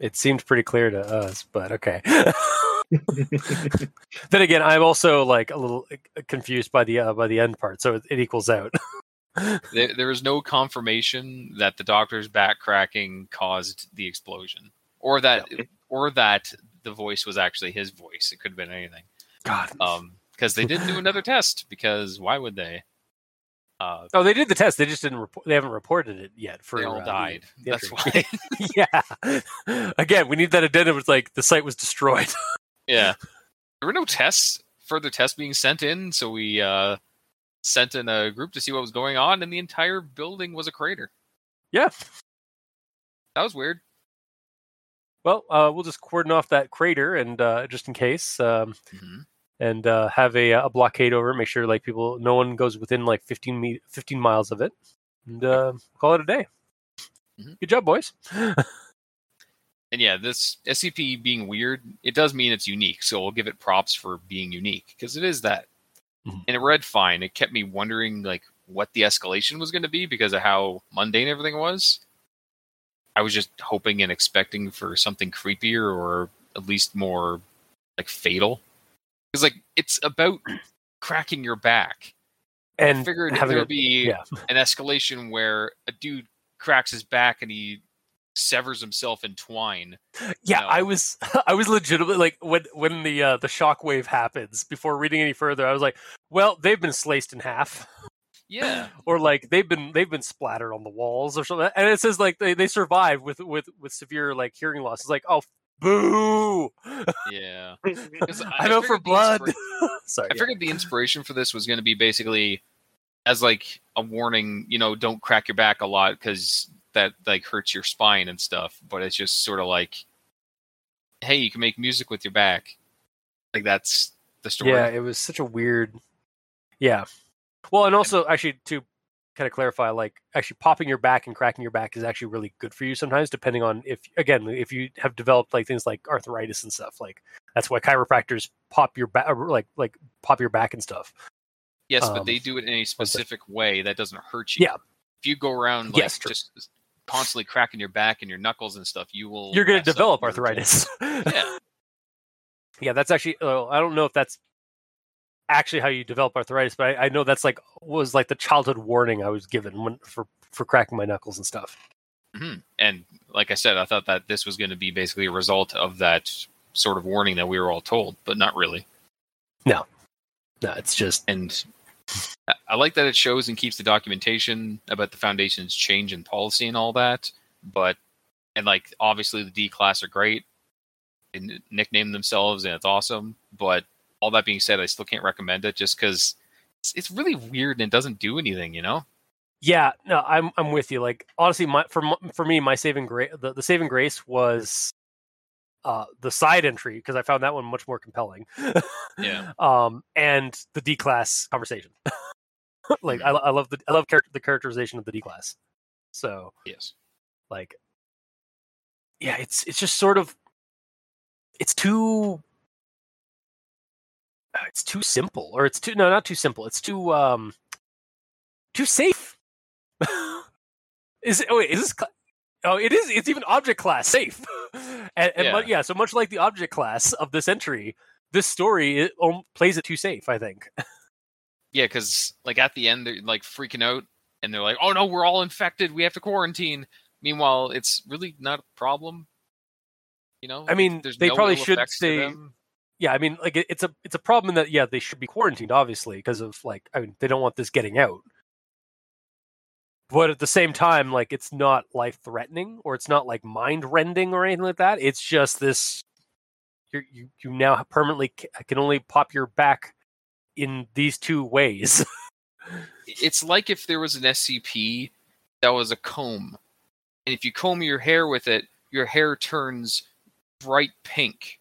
It seemed pretty clear to us, but okay. Then again, I'm also a little confused by the end part, so it equals out. There is no confirmation that the doctor's back cracking caused the explosion, or that the voice was actually his voice. It could have been anything. God, because they didn't do another test. Because why would they? They did the test. They just didn't report. They haven't reported it yet. They all died. That's why. Yeah. Again, we need that addendum. It's the site was destroyed. Yeah, there were no further tests being sent in, so we sent in a group to see what was going on, and the entire building was a crater. Yeah. That was weird. Well, we'll just cordon off that crater, and just in case, and have a blockade over it, make sure no one goes within 15 miles of it, and call it a day. Mm-hmm. Good job, boys. And yeah, this SCP being weird, it does mean it's unique. So we'll give it props for being unique, because it is that. Mm-hmm. And it read fine. It kept me wondering what the escalation was going to be because of how mundane everything was. I was just hoping and expecting for something creepier or at least more fatal. Because it's about cracking your back. And I figured there'd be an escalation where a dude cracks his back and he severs himself in twine. Yeah, you know? I was legitimately like when the shockwave happens, before reading any further, I was like, well, they've been sliced in half. Yeah. Or like they've been splattered on the walls or something. And it says like they survive with severe like hearing loss. It's like, oh, boo. Yeah. I'm out for blood. I figured the inspiration for this was going to be basically as like a warning, you know, don't crack your back a lot because that like hurts your spine and stuff. But it's just sort of like, hey, you can make music with your back. Like that's the story. Yeah, it was such a weird. Yeah. Well, and also, actually, to kind of clarify, like, actually popping your back and cracking your back is actually really good for you sometimes, depending on if you have developed like things like arthritis and stuff. Like, that's why chiropractors pop your back, like pop your back and stuff. Yes, but they do it in a specific way that doesn't hurt you. Yeah. If you go around like just constantly cracking your back and your knuckles and stuff, you're going to develop arthritis. Yeah. Yeah, that's actually. I don't know if that's actually how you develop arthritis, but I know that's like was like the childhood warning I was given for cracking my knuckles and stuff. Mm-hmm. And like I said, I thought that this was going to be basically a result of that sort of warning that we were all told, but not really. No, it's just. And I like that it shows and keeps the documentation about the Foundation's change in policy and all that, but and like obviously the D-class are great and nickname themselves, and it's awesome, but. All that being said, I still can't recommend it just because it's really weird and it doesn't do anything, you know? Yeah, no, I'm with you. Like, honestly, for me, my saving grace, the saving grace was the side entry because I found that one much more compelling. Yeah. And the D class conversation. Like, mm-hmm. I love the characterization of the D class. So yes, like, yeah, it's just sort of It's too safe. It's even object class safe. So much like the object class of this entry, this story plays it too safe, I think. Yeah, because like at the end they're like freaking out and they're like, oh no, we're all infected, we have to quarantine. Meanwhile, it's really not a problem. You know? I mean, there's no ill effects to them. Yeah, I mean, like it's a problem in that they should be quarantined, obviously, because of they don't want this getting out. But at the same time, like it's not life threatening or it's not like mind rending or anything like that. It's just this: you now permanently can only pop your back in these two ways. It's like if there was an SCP that was a comb, and if you comb your hair with it, your hair turns bright pink.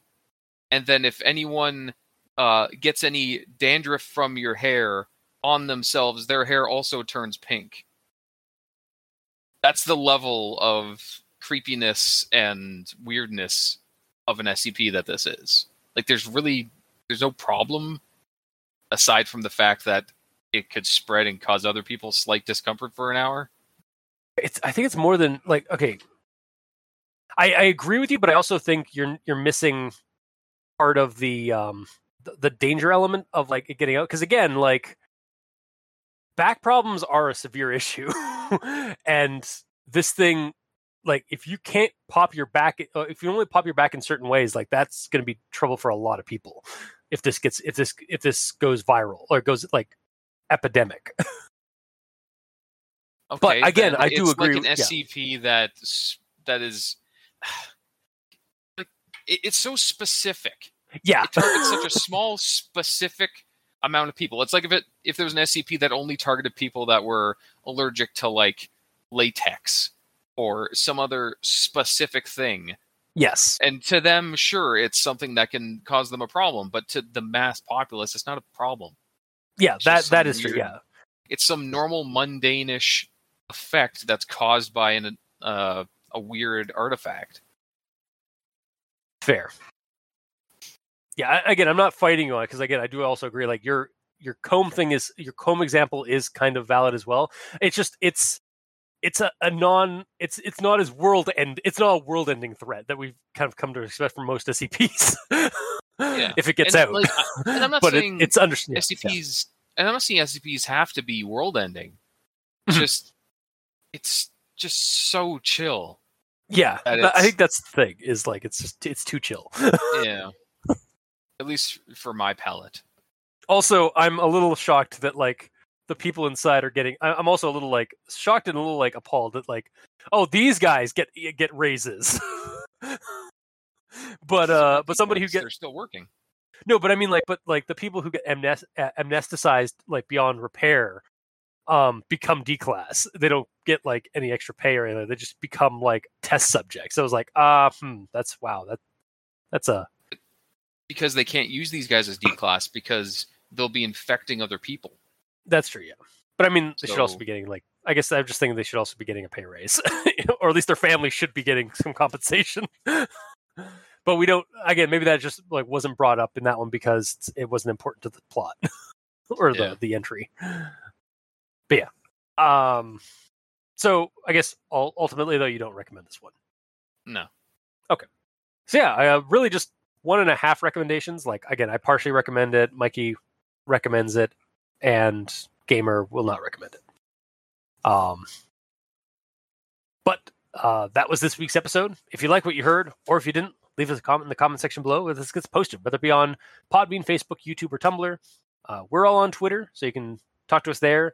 And then if anyone gets any dandruff from your hair on themselves, their hair also turns pink. That's the level of creepiness and weirdness of an SCP that this is. Like, there's no problem, aside from the fact that it could spread and cause other people slight discomfort for an hour. I think it's more than, like, okay. I agree with you, but I also think you're missing part of the danger element of like it getting out, because again, like back problems are a severe issue, and this thing, like if you can't pop your back, if you only pop your back in certain ways, like that's going to be trouble for a lot of people if this goes viral or goes like epidemic. Okay, but again, I do agree. It's like an SCP that is. It's so specific. Yeah. It targets such a small, specific amount of people. It's like if there was an SCP that only targeted people that were allergic to, like, latex or some other specific thing. Yes. And to them, sure, it's something that can cause them a problem. But to the mass populace, it's not a problem. Yeah, that is true, yeah. It's some normal, mundane-ish effect that's caused by a weird artifact. Fair. Yeah, again, I'm not fighting you on it because again, I do also agree. Like your comb thing is your comb example is kind of valid as well. It's just it's not as world-ending threat that we've kind of come to expect from most SCPs. Yeah. If it gets out, like, and I'm not saying it's SCPs, yeah. And I'm not saying SCPs have to be world-ending. It's just so chill. Yeah, I think that's the thing, is like it's too chill. Yeah. At least for my palate. Also, I'm a little shocked that like the people inside are getting. I'm also a little like shocked and a little like appalled that like, oh, these guys get raises. but somebody who gets, they're still working. No, but I mean like, but like the people who get amnesticized like beyond repair, become D-class. They don't get like any extra pay or anything. They just become like test subjects. So I was like, that's wow. That's because they can't use these guys as D-class because they'll be infecting other people. That's true, yeah. But I mean, they should also be getting, like, I guess I'm just thinking they should also be getting a pay raise. Or at least their family should be getting some compensation. But we don't, again, maybe that just, like, wasn't brought up in that one because it wasn't important to the plot. Or the entry. But yeah. So, I guess, ultimately, though, you don't recommend this one? No. Okay. So yeah, I really just 1.5 recommendations. Like, again, I partially recommend it. Mikey recommends it. And Gamer will not recommend it. But that was this week's episode. If you like what you heard, or if you didn't, leave us a comment in the comment section below where this gets posted, whether it be on Podbean, Facebook, YouTube, or Tumblr. We're all on Twitter, so you can talk to us there.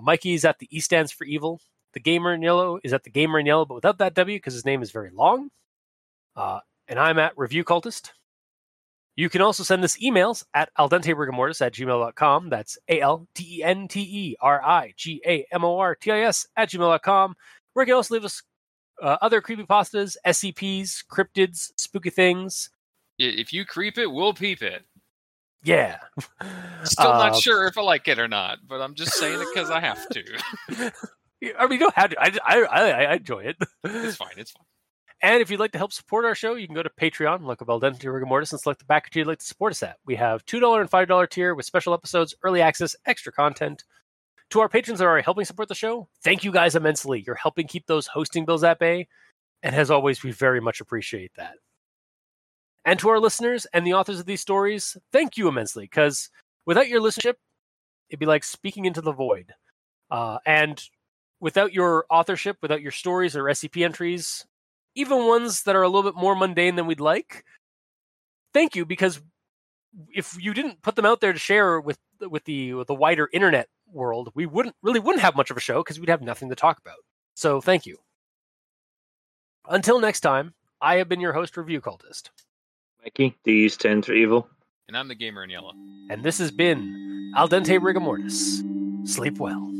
Mikey's at the E stands for evil. The Gamer in Yellow is at the Gamer in Yellow, but without that W, because his name is very long. And I'm at Review Cultist. You can also send us emails at aldenterigamortis@gmail.com. That's ALDENTERIGAMORTIS@gmail.com. Where you can also leave us other creepypastas, SCPs, cryptids, spooky things. If you creep it, we'll peep it. Yeah. Still not sure if I like it or not, but I'm just saying it because I have to. I mean, you don't have to. I enjoy it. It's fine. And if you'd like to help support our show, you can go to Patreon, look up Al Dente Rigor Mortis, and select the backer tier you'd like to support us at. We have $2 and $5 tier with special episodes, early access, extra content. To our patrons that are helping support the show, thank you guys immensely. You're helping keep those hosting bills at bay. And as always, we very much appreciate that. And to our listeners and the authors of these stories, thank you immensely, because without your listenership, it'd be like speaking into the void. And without your authorship, without your stories or SCP entries, even ones that are a little bit more mundane than we'd like, thank you, because if you didn't put them out there to share with the wider internet world, we wouldn't have much of a show because we'd have nothing to talk about. So thank you. Until next time, I have been your host, Review Cultist. Mikey, the E stands for evil. And I'm the Gamer in Yellow. And this has been Al Dente Rigor Mortis. Sleep well.